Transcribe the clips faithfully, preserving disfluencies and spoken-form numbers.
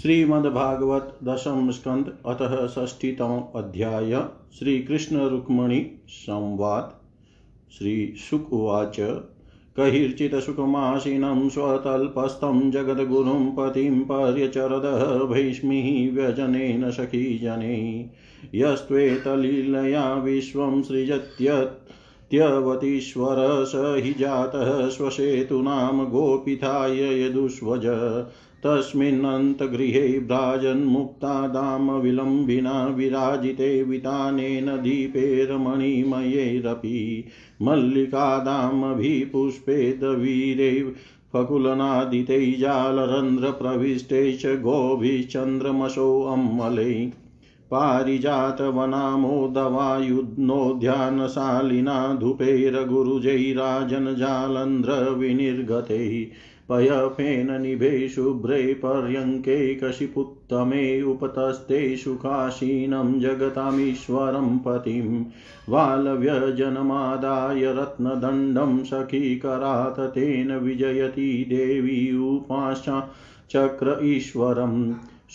श्रीमद्भागवत दशम स्कंद अतः षष्ठीतम अध्याय श्री कृष्ण रुक्मिणी संवाद। श्री शुक उवाच कैर्चित् सुखमासीनं स्वतल्पस्थं जगद्गुरुं पतिं पर्यचरदः भैष्मीः व्यजनेन सखी जनैः यस्त्वेतलीलया विश्वं सृजत्यवतीश्वर स हि जातः स्वसेतुनाम गोपिताय यदुष्वज तस्मिन्नन्तगृहे भ्राजन्मुक्ता दाम विलम्बिना विराजिते वितानेन दीपे रमणीमयैरपि मल्लिकादामभिपुष्पे दवीरे फकुलनादिते जालरन्ध्रप्रविष्टे च गोभिश्चन्द्रमसो अम्मले पारिजातवनामोदवायुनोध्यानशालिना धूपे रघुरुजैराजनजालन्ध्रविनिर्गते पयफेन निभे शुभ्रे पर्यङ्के कशिपुत्तमे उपतस्ते सुखासीनं जगतामीश्वरं पतिं वालव्यजनमादाय रत्नदण्डं सखीकरात् तेन विजयती देवी उपाशा चक्र ईश्वरं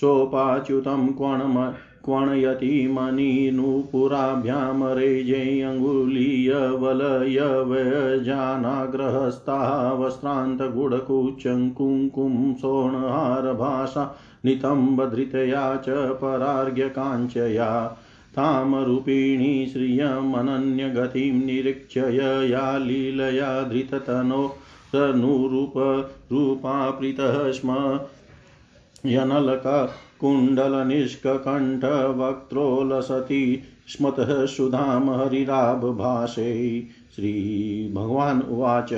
सोपाच्युतं क्वणम क्वणयति मणिनूपुराभ्यां रेजैङ्गुलीयवलयवयजानाग्रहस्था वस्त्रान्तगुडकुचङ्कुङ्कुं सोणहारभाषा नितम्बधृतया च परार्घ्यकाञ्चया तामरूपिणी श्रियमनन्यगतिं निरीक्षय या लीलया धृततनो तनूरूपरूपाप्रीतः स्म यनलका कुण्डलनिष्ककण्ठवक्त्रोलसती स्मतः सुधाम हरिराभभाषे। श्रीभगवान् उवाच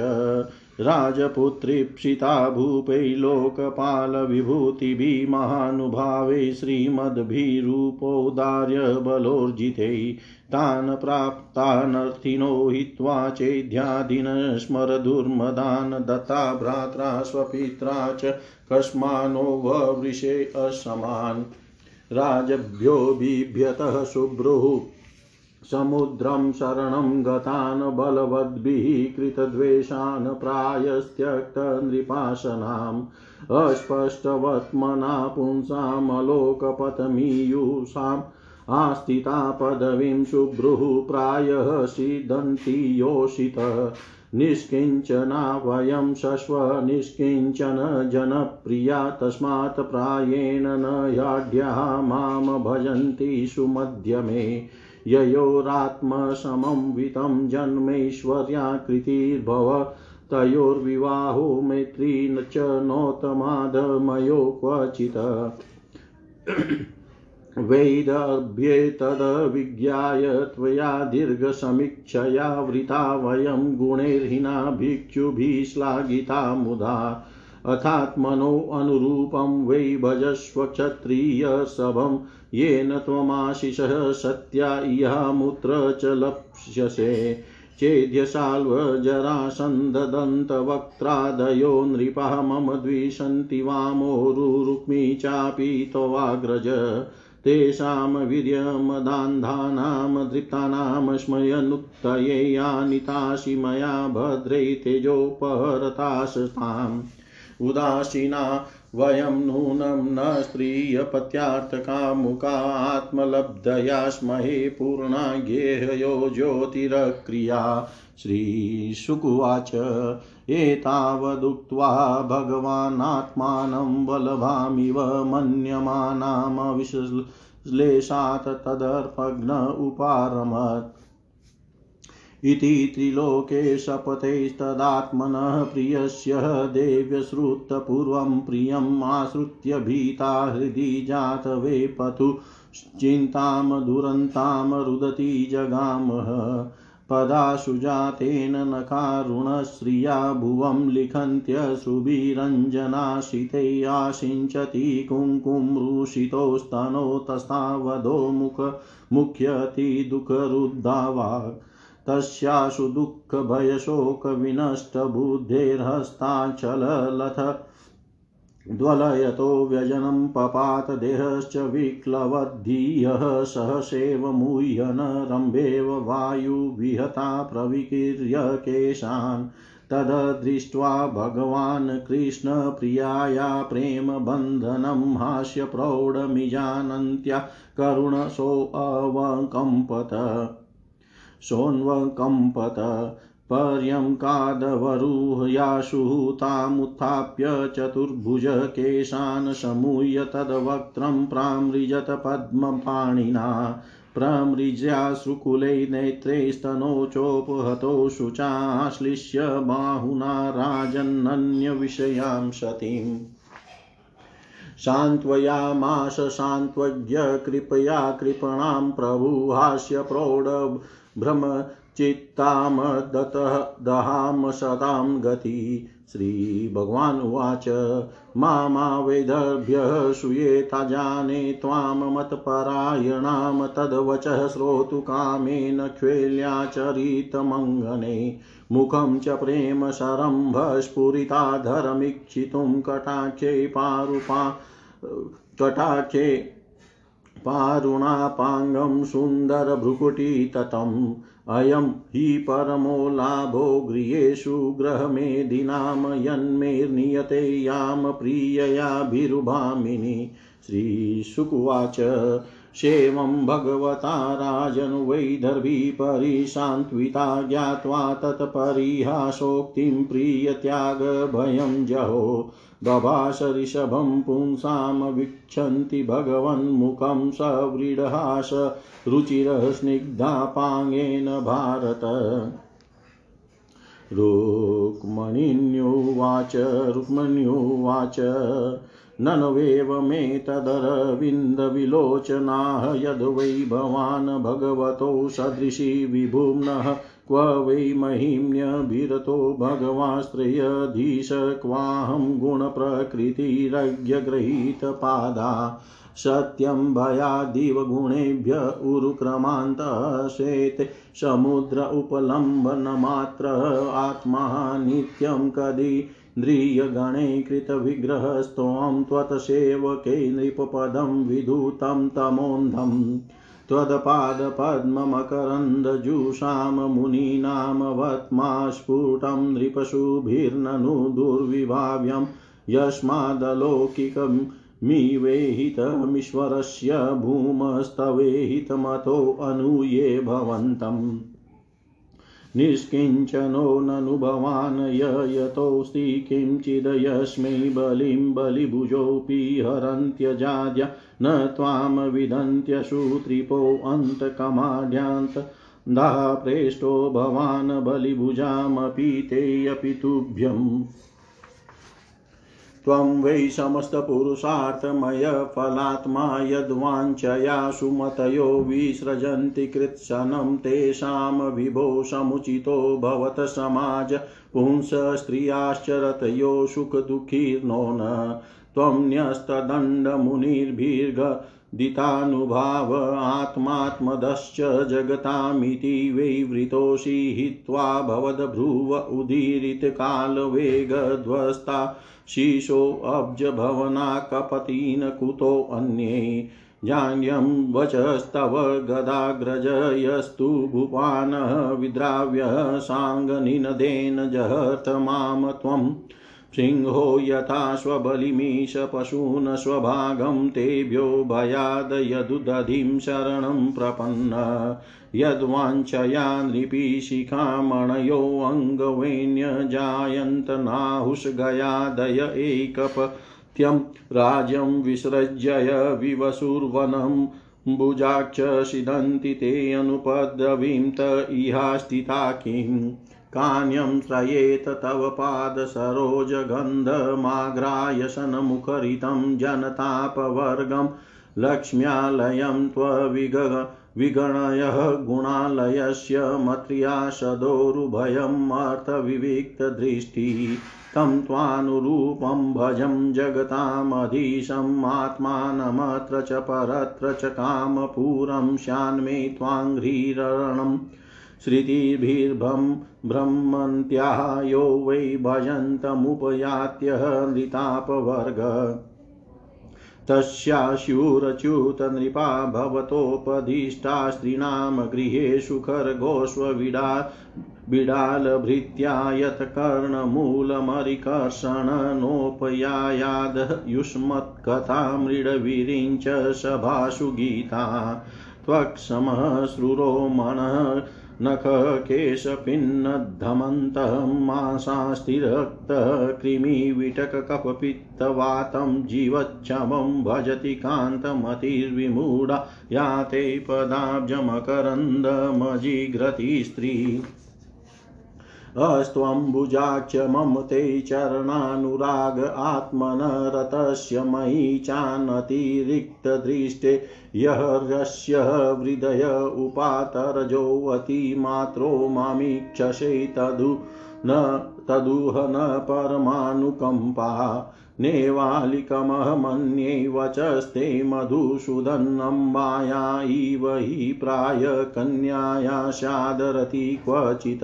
राजपुत्रीप्सिता भूपै लोकपालविभूतिभिः महानुभावै श्रीमद्भिरूपोदार्यबलोर्जितै तान् प्राप्तानर्थिनो हित्वा चेद्यादिनं स्मरदुर्मदान् दत्ता भ्रात्रा स्वपित्रा च कस्मानो ववृषे असमान् राजभ्यो बिभ्यतः शुभ्रुः समुद्रं शरणं गतान् बलवद्भिः कृतद्वेषान् प्रायस्त्यक्त नृपाशनाम् अस्पष्टवत्मना पुंसामलोकपतमीयुषाम् आस्थिता पदवीं शुभ्रुः प्रायः सीदन्ति योषितः निष्किञ्चना वयं शश्व निष्किञ्चन जनप्रिया तस्मात् प्रायेण न याढ्यः मां भजन्ति सुमध्यमे ययोरात्मसमंवितं जन्मैश्वर्याकृतिर्भव तयोर्विवाहो मैत्री न च नोतमादमयो क्वचित् वेदाभ्येतद् विज्ञाय त्वया दीर्घसमीक्षया वृता वयं गुणैर्हिना भिक्षुभिः श्लाघिता मुदा अथात्मनो अनुरूपं वै भजस्व क्षत्रियसभं येन त्वमाशिषः सत्या इहामुत्र च लप्स्यसे चेद्यशाल्वजरासन्ददन्तवक्त्रादयो नृपः मम द्विषन्ति वामोरुक्मी चापि त्ववाग्रज तेषां वीर्यमदान्धानां दृप्तानां स्मयनुत्तये यानितासि मया भद्रै तेजोपहरतास्ताम् उदासीना वयं नूनं न स्त्रियपत्यार्थकामुका आत्मलब्धया स्महे पूर्णा गेहयो ज्योतिरक्रिया। श्रीशुक उवाच एतावदुक्त्वा भगवानात्मानं बलभामिव मन्यमानामविश्लेषात् तदर्पघ्न उपारमत् इति त्रिलोके शपथैस्तदात्मनः प्रियस्य देव्यश्रुतपूर्वं प्रियम् आश्रुत्य भीता हृदि जात वे पथु चिन्तां दुरन्तां रुदति जगामः पदाशुजातेन नकारुणश्रिया भुवं लिखन्त्यश्रुभिरञ्जनाशिते आशिञ्चति कुङ्कुमरूषितोस्तनो तस्तावदो मुख मुख्यति दुःखरुद्धा वा तस्यासु दुःखभयशोकविनष्टबुद्धेर्हस्ताचललथ द्वलयतो व्यजनं पपात देहश्च विक्लवद्धीयः सहसेव मूह्यन रम्भेव वायुविहता प्रविकीर्य केशान् तद दृष्ट्वा भगवान् कृष्ण प्रियाया प्रेम बंधनं हास्य प्रौढमिजानन्त्या करुण सोऽवकम्पत सोऽवकम्पत पर्यङ्कादवरुह्याशुः तामुत्थाप्य चतुर्भुज केशान् समूह्य तद्वक्त्रं प्रामृजत पद्मपाणिना प्रमृज्याश्रुकुले नेत्रे स्तनोचोपहतो शुचाश्लिष्य बाहुना राजन्नन्यविषयां सतीं सान्त्वयामास सान्त्वज्ञ कृपया कृपणां प्रभुहास्य प्रौढभ्रमचित्तामदतः दहाम सतां गति। श्रीभगवान् उवाच मामावेदर्भ्यः श्रूयेता जाने त्वां मतपरायणां तद्वचः श्रोतु कामेन ख्वेल्याचरितमङ्गने मुखं च प्रेम सरम्भस्फुरिताधरमीक्षितुं कटाक्षे पारुपा कटाक्षे पारुणापाङ्गं सुन्दरभ्रुकुटीतटम् अयं हि परमो लाभो गृहेषु गृहमेदिनां यन्मेर्नियते यां प्रिययाभिरुभामिनी। श्रीशुकुवाच सेवं भगवता राजन् वैदर्भीपरिसान्त्विता ज्ञात्वा तत्परिहासोक्तिं प्रियत्यागभयं जहो दभाष ऋषभं पुंसां वीक्षन्ति भगवन्मुखं सव्रीडहास रुचिरः स्निग्धापाङ्गेन भारत। रुक्मणीन्युवाच रुक्मण्युवाच नन्वेव मे तदरविन्दविलोचनाः यद् वै भवान् भगवतो सदृशी विभुम्नः क्व वै महिम्नभिरतो भगवास्त्रयधीश क्वाहं गुणप्रकृतिरज्ञगृहीतपादा सत्यं भयादिव गुणेभ्य उरुक्रमान्तः शेते समुद्र उपलम्बनमात्र आत्मा नित्यं कदि द्रियगणे कृतविग्रहस्त्वं त्वत्सेवके नृपपदं विधूतं तमोन्धं त्वत्पादपद्ममकरन्दजुषां मुनीनां वत्मा स्फुटं नृपशुभिर्ननु दुर्विभाव्यं यस्मादलौकिकं मिवेहितमीश्वरस्य भूमस्तवेहितमतो अनूये भवन्तम् निष्किञ्चनो ननु भवान् यतोऽस्ति किंचिद् यस्मै बलिं बलिभुजोऽपि हरन्त्यजाद्य न त्वां विदन्त्यशूत्रिपो अन्तकमाद्यान्तः प्रेष्टो भवान् बलिभुजामपि तेऽपि तुभ्यम् त्वं वै समस्तपुरुषार्थमयफलात्मा यद्वाञ्छया सुमतयो विसृजन्ति कृत्सनं तेषां विभो समुचितो भवत समाज पुंस स्त्रियाश्च रतयो सुखदुःखीर्नो न त्वं न्यस्तदण्डमुनिर्भिर्गदितानुभाव आत्मात्मदश्च जगतामिति वै वृतोषि हित्वा भवद्भ्रुव उदीरितकालवेगध्वस्ता शीशो अब्ज भवना कपतीन कुतो अन्ये जान्यं वचस्तव गदाग्रजयस्तु भूपानः विद्राव्यः सांगनिनदेन जहर्त मां त्वं सिंहो यथा स्वबलिमीश पशून् स्वभागं तेभ्यो भयाद यदुदधिं शरणं प्रपन्न यद्वाञ्छया नृपीशिखामणयो अङ्गवेण्य जायन्त नाहुषगयादय एकपत्यं राज्यं विसृज्य विवसुर्वनं भुजाक्ष सिदन्ति ते अनुपद्रवीं त इहास्थिता किम् कान्यं श्रयेत तव पादसरोजगन्धमाग्रायसन्मुखरितं जनतापवर्गं लक्ष्म्यालयं त्वविग विगणयः गुणालयस्य मत्र्यासदोरुभयम् अर्थविविक्तदृष्टिः तं त्वानुरूपं भजं जगतामधीशम् आत्मानमत्र च परत्र च कामपूरं श्यान्मे त्वाङ्घ्रिरणम् श्रुतिभिर्भं ब्रह्मन्त्याः यो वै भजन्तमुपयात्यः नृतापवर्ग तस्या शूरच्युत नृपा भवतोपदिष्टा स्त्रीणां गृहेषु खरगोष्वविडा बिडालभृत्या यत् कर्णमूलमरिकर्षणनोपयायाद युष्मत्कथा मृडविरिञ्च सभासु गीता त्वक्ष्मः श्रुरो मनः नख केशपिन्नद्धमन्तं मांसास्तिरक्तकृमिविटककफपित्तवातं जीवच्छमं भजति कान्तमतिर्विमूढा याते पदाब्जमकरन्दमजिघ्रति स्त्री अस्त्वम्बुजाक्ष मम ते चरणानुराग आत्मनरतस्य मयि चानतिरिक्तदृष्टे यः रस्य हृदय उपातरजोऽति मात्रो मामीक्षसे तदु न तदुह न परमानुकम्पा नेवालिकमहमन्ये वचस्ते मधुसूदनम्बाया इव हि प्राय कन्याया सादरति क्वचित्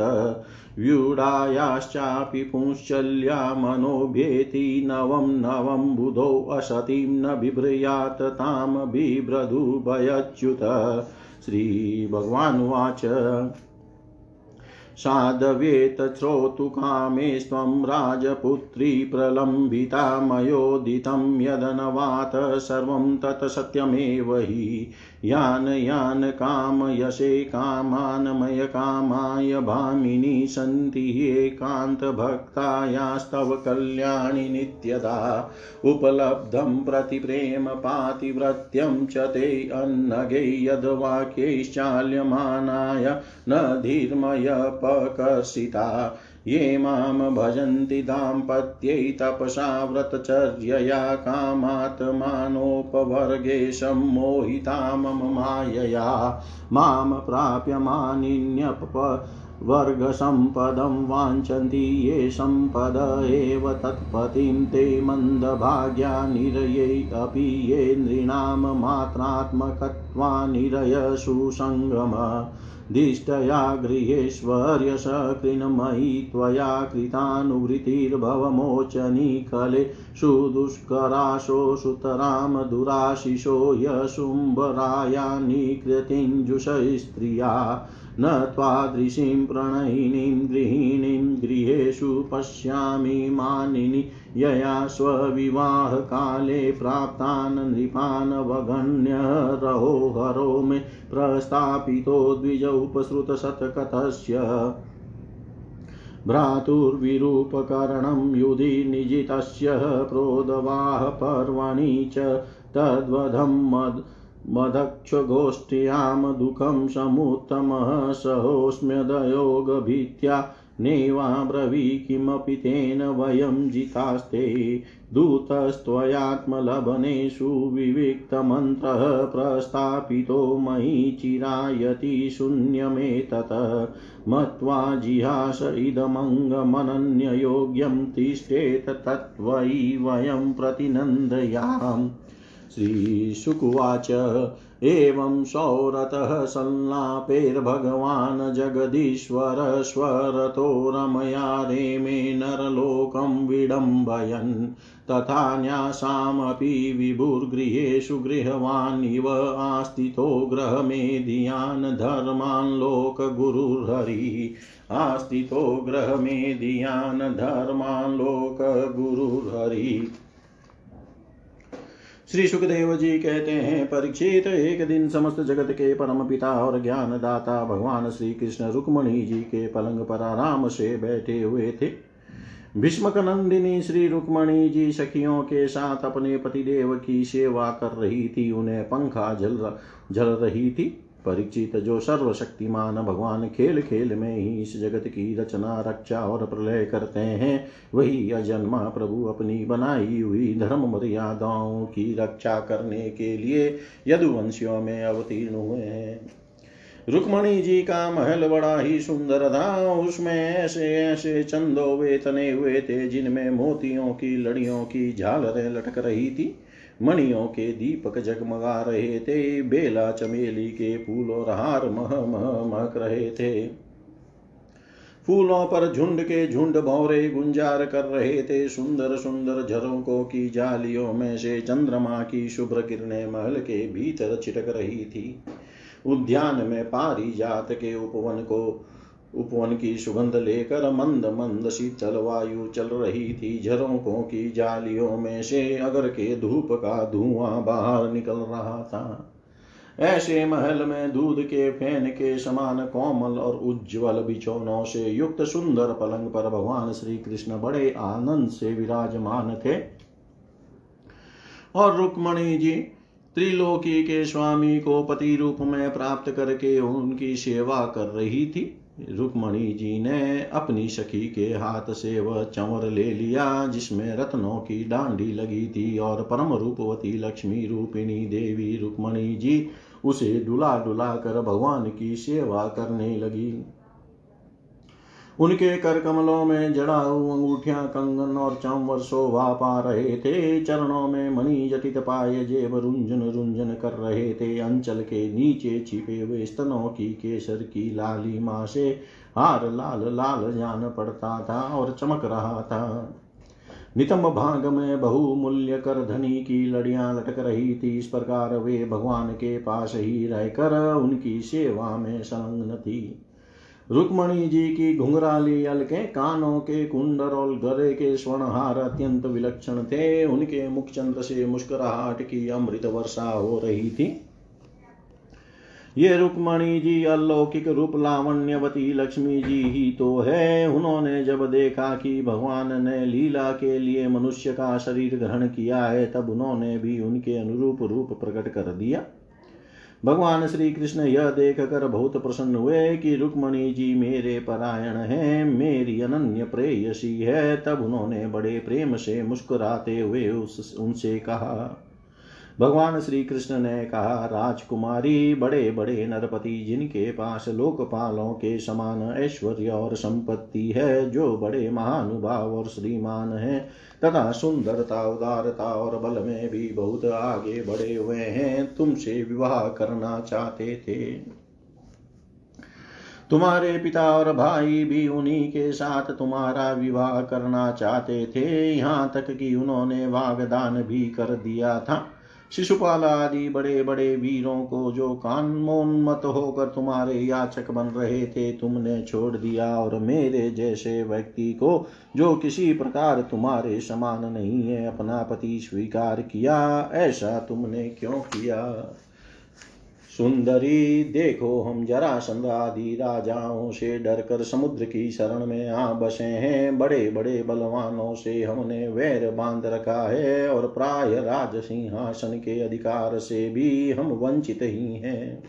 व्यूढायाश्चापि पुंश्चल्या मनोभ्येति नवं नवं बुधौ असतिं न बिभ्रयात तां बिभ्रदु भयच्युत। श्री भगवान् उवाच साधवेत श्रोतु कामेस्त्वं राजपुत्री प्रलंबिता मयोदितं यदनवात सर्वं तत् सत्यमेव हि यान यान कामयसे कामानमय कामाय भामिनी सन्ति एकान्तभक्तायास्तव कल्याणि नित्यदा उपलब्धं प्रतिप्रेम पातिव्रत्यं च ते अन्नगे यद्वाक्यैश्चाल्यमानाय न धीर्मय पकर्षिता ये मां भजन्ति दाम्पत्यै तपसा व्रतचर्यया कामात्मानोपवर्गे सम्मोहिता मम मायया मां प्राप्य मानिन्यपवर्गसम्पदं वाञ्छन्ति ये सम्पद एव तत्पतिं ते मन्दभाग्या निरयैरपि ये नृणां मात्रात्मकत्वा निरय सुसङ्गम दिष्टया गृहेश्वर्य सकृन्मयि त्वया कृतानुवृत्तिर्भवमोचनी कले सुदुष्कराशो सुतराम दुराशिषो यशुम्बराया निकृतिञ्जुष स्त्रिया न त्वादृशीं प्रणयिनीं गृहिणीं गृहेषु पश्यामि मानिनि यया स्वविवाहकाले प्राप्तान् नृपान् वगण्य रहो हरो मे प्रस्थापितो द्विज उपसृतशतकतस्य भ्रातुर्विरूपकरणं युधि निजितस्य प्रोदवाह पर्वणि च तद्वधं मद मदक्षगोष्ठ्यां दुःखं समुत्तमः सहोऽस्म्यदयोगभीत्या नैवाब्रवी किमपि तेन वयं जितास्ते दूतस्त्वयात्मलभनेषु विविक्तमन्त्रः प्रस्थापितो मयि चिरायति शून्यमेतत् मत्वा जिहास इदमङ्गमनन्ययोग्यं तिष्ठेत् तत्त्वयि वयं प्रतिनन्दयामः। श्रीशुकुवाच एवं सौरतः सल्लापेर्भगवान् जगदीश्वर स्वरतो रमया रेमे नरलोकं विडम्बयन् तथा न्यासामपि विभुर्गृहेषु गृहवानिव आस्थितो गृहमेधियान् धर्मान् लोकगुरुर्हरिः आस्थितो गृहमेधियान् धर्मान् लोकगुरुर्हरिः। श्री सुखदेव जी कहते हैं परीक्षित एक दिन समस्त जगत के परम पिता और ज्ञानदाता भगवान श्री कृष्ण रुक्मणी जी के पलंग पर आराम से बैठे हुए थे। भीष्मक नंदिनी श्री रुक्मणी जी सखियों के साथ अपने पतिदेव की सेवा कर रही थी, उन्हें पंखा झल झल रही थी। परीक्षित जो सर्वशक्तिमान भगवान खेल खेल में ही इस जगत की रचना रक्षा और प्रलय करते हैं, वही अजन्मा प्रभु अपनी बनाई हुई धर्म मर्यादाओं की रक्षा करने के लिए यदुवंशियों में अवतीर्ण हुए हैं। रुक्मणी जी का महल बड़ा ही सुंदर था, उसमें ऐसे ऐसे चंदोवे तने हुए थे जिनमें मोतियों की लड़ियों की झालरें लटक रही थी, मणियों के दीपक जगमगा रहे थे, बेला चमेली के फूल और हार मह मह महक रहे थे। फूलों पर झुंड के झुंड भौरे गुंजार कर रहे थे। सुंदर सुंदर झरोकों की जालियों में से चंद्रमा की शुभ्र किरणें महल के भीतर छिटक रही थी। उद्यान में पारिजात के उपवन को उपवन की सुगंध लेकर मंद मंद शीतल वायु चल रही थी। झरोकों की जालियों में से अगर के धूप का धुआं बाहर निकल रहा था। ऐसे महल में दूध के फेन के समान कोमल और उज्ज्वल बिछौनों से युक्त सुंदर पलंग पर भगवान श्री कृष्ण बड़े आनंद से विराजमान थे और रुक्मणी जी त्रिलोकी के स्वामी को पति रूप में प्राप्त करके उनकी सेवा कर रही थी। रुक्मणी जी ने अपनी सखी के हाथ से वह चंवर ले लिया जिसमें रत्नों की डांडी लगी थी और परम रूपवती लक्ष्मी रूपिणी देवी रुक्मणी जी उसे डुला डुला कर भगवान की सेवा करने लगी। उनके करकमलों में जड़ाऊ अंगूठियां कंगन और चंवर शोभा पा रहे थे। चरणों में मणि जटित पाए जेब रुंझन रुंझन कर रहे थे। अंचल के नीचे छिपे हुए स्तनों की केसर की लालिमा से हार लाल लाल जान पड़ता था और चमक रहा था। नितंब भाग में बहुमूल्य कर धनी की लड़ियां लटक रही थी। इस प्रकार वे भगवान के पास ही रहकर उनकी सेवा में संलग्न थी। रुक्मणी जी की घुंघराली अलकें, कानों के कुंडल और गले के स्वर्णहार अत्यंत विलक्षण थे। उनके मुखचंद्र से मुस्कुराहट की अमृत वर्षा हो रही थी। ये रुक्मणी जी अलौकिक रूप लावण्यवती लक्ष्मी जी ही तो है। उन्होंने जब देखा कि भगवान ने लीला के लिए मनुष्य का शरीर ग्रहण किया है तब उन्होंने भी उनके अनुरूप रूप प्रकट कर दिया। भगवान श्री कृष्ण यह देखकर बहुत प्रसन्न हुए कि रुक्मणी जी मेरे परायण हैं, मेरी अनन्य प्रेयसी है। तब उन्होंने बड़े प्रेम से मुस्कुराते हुए उस उनसे कहा। भगवान श्री कृष्ण ने कहा, राजकुमारी, बड़े बड़े नरपति जिनके पास लोकपालों के समान ऐश्वर्य और संपत्ति है, जो बड़े महानुभाव और श्रीमान हैं तथा सुंदरता उदारता और बल में भी बहुत आगे बढ़े हुए हैं, तुमसे विवाह करना चाहते थे। तुम्हारे पिता और भाई भी उन्हीं के साथ तुम्हारा विवाह करना चाहते थे, यहाँ तक कि उन्होंने वाग्दान भी कर दिया था। शिशुपाल आदि बड़े बड़े वीरों को जो कामोन्मत होकर तुम्हारे याचक बन रहे थे तुमने छोड़ दिया और मेरे जैसे व्यक्ति को जो किसी प्रकार तुम्हारे समान नहीं है अपना पति स्वीकार किया। ऐसा तुमने क्यों किया? सुंदरी, देखो हम जरासंध आदि राजाओं से डरकर समुद्र की शरण में आ बसे हैं। बड़े बड़े बलवानों से हमने वैर बांध रखा है और प्राय राज सिंहासन के अधिकार से भी हम वंचित ही हैं।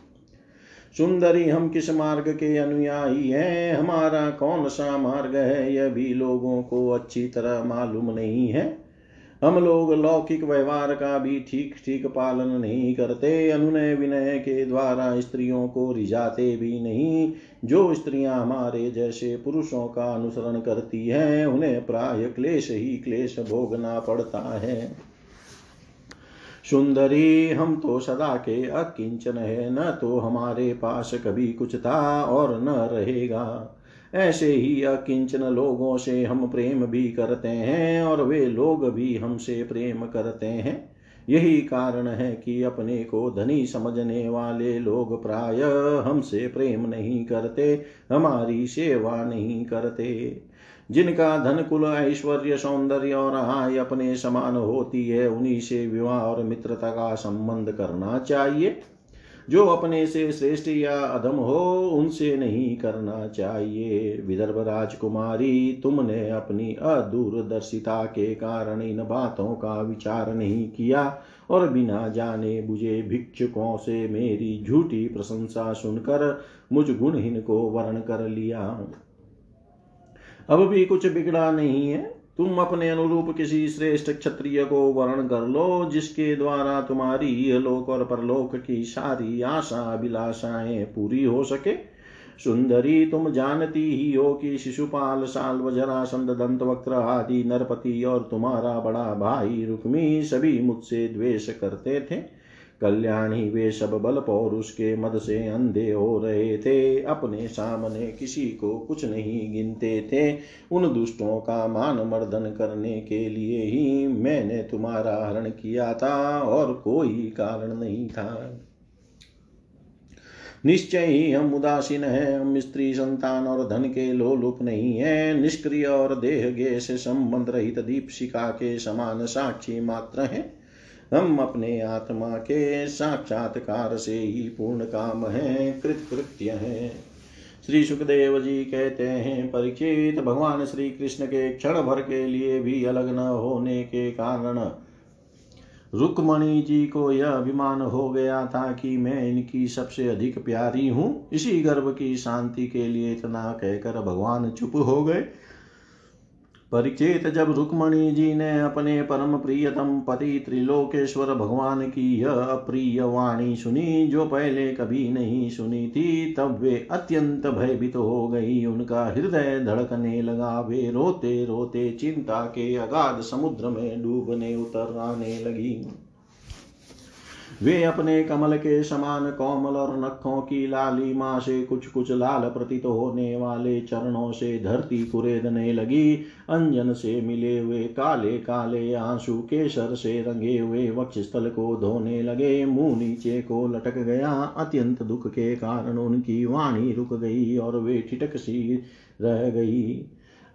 सुंदरी, हम किस मार्ग के अनुयायी हैं, हमारा कौन सा मार्ग है, यह भी लोगों को अच्छी तरह मालूम नहीं है। हम लोग लौकिक व्यवहार का भी ठीक ठीक पालन नहीं करते, अनुनय विनय के द्वारा स्त्रियों को रिझाते भी नहीं। जो स्त्रियां हमारे जैसे पुरुषों का अनुसरण करती हैं उन्हें प्राय क्लेश ही क्लेश भोगना पड़ता है। सुंदरी, हम तो सदा के अकिंचन है, न तो हमारे पास कभी कुछ था और न रहेगा। ऐसे ही अकिंचन लोगों से हम प्रेम भी करते हैं और वे लोग भी हमसे प्रेम करते हैं। यही कारण है कि अपने को धनी समझने वाले लोग प्राय हमसे प्रेम नहीं करते, हमारी सेवा नहीं करते। जिनका धन कुल ऐश्वर्य सौंदर्य और आय अपने समान होती है उन्हीं से विवाह और मित्रता का संबंध करना चाहिए। जो अपने से श्रेष्ठ या अधम हो उनसे नहीं करना चाहिए। विदर्भ राजकुमारी, तुमने अपनी अदूरदर्शिता के कारण इन बातों का विचार नहीं किया और बिना जाने बुझे भिक्षुकों से मेरी झूठी प्रशंसा सुनकर मुझ गुणहीन को वर्ण कर लिया। अब भी कुछ बिगड़ा नहीं है, तुम अपने अनुरूप किसी श्रेष्ठ क्षत्रिय को वर्ण कर लो जिसके द्वारा तुम्हारी लोक और परलोक की सारी आशा अभिलाषाएं पूरी हो सके। सुंदरी, तुम जानती ही हो कि शिशुपाल, साल्व, जरासंध, दंतवक्त्र आदि नरपति और तुम्हारा बड़ा भाई रुक्मी सभी मुझसे द्वेष करते थे। कल्याणी वे सब बल पौरुष के मद से अंधे हो रहे थे, अपने सामने किसी को कुछ नहीं गिनते थे। उन दुष्टों का मान मर्दन करने के लिए ही मैंने तुम्हारा हरण किया था, और कोई कारण नहीं था। निश्चय ही हम उदासीन हैं, हम स्त्री संतान और धन के लोलुप नहीं हैं, निष्क्रिय और देहगे से संबंध रहित दीपशिखा के समान साक्षी मात्र हैं। हम अपने आत्मा के साक्षात्कार से ही पूर्ण काम हैं, कृतकृत्य हैं। श्री सुखदेव जी कहते हैं, परीक्षित, भगवान श्री कृष्ण के क्षण भर के लिए भी अलग न होने के कारण रुक्मणी जी को यह अभिमान हो गया था कि मैं इनकी सबसे अधिक प्यारी हूँ। इसी गर्व की शांति के लिए इतना कहकर भगवान चुप हो गए। परीक्षित, जब रुक्मणी जी ने अपने परम प्रियतम पति त्रिलोकेश्वर भगवान की यह अप्रिय वाणी सुनी जो पहले कभी नहीं सुनी थी, तब वे अत्यंत भयभीत हो गई। उनका हृदय धड़कने लगा, वे रोते रोते चिंता के अगाध समुद्र में डूबने उतर आने लगी। वे अपने कमल के समान कोमल और नखों की लालिमा से कुछ कुछ लाल प्रतीत होने वाले चरणों से धरती कुरेदने लगी। अंजन से मिले हुए काले काले आंसू केसर से रंगे हुए वक्षस्थल को धोने लगे। मुंह नीचे को लटक गया। अत्यंत दुख के कारण उनकी वाणी रुक गई और वे ठिठक सी रह गई।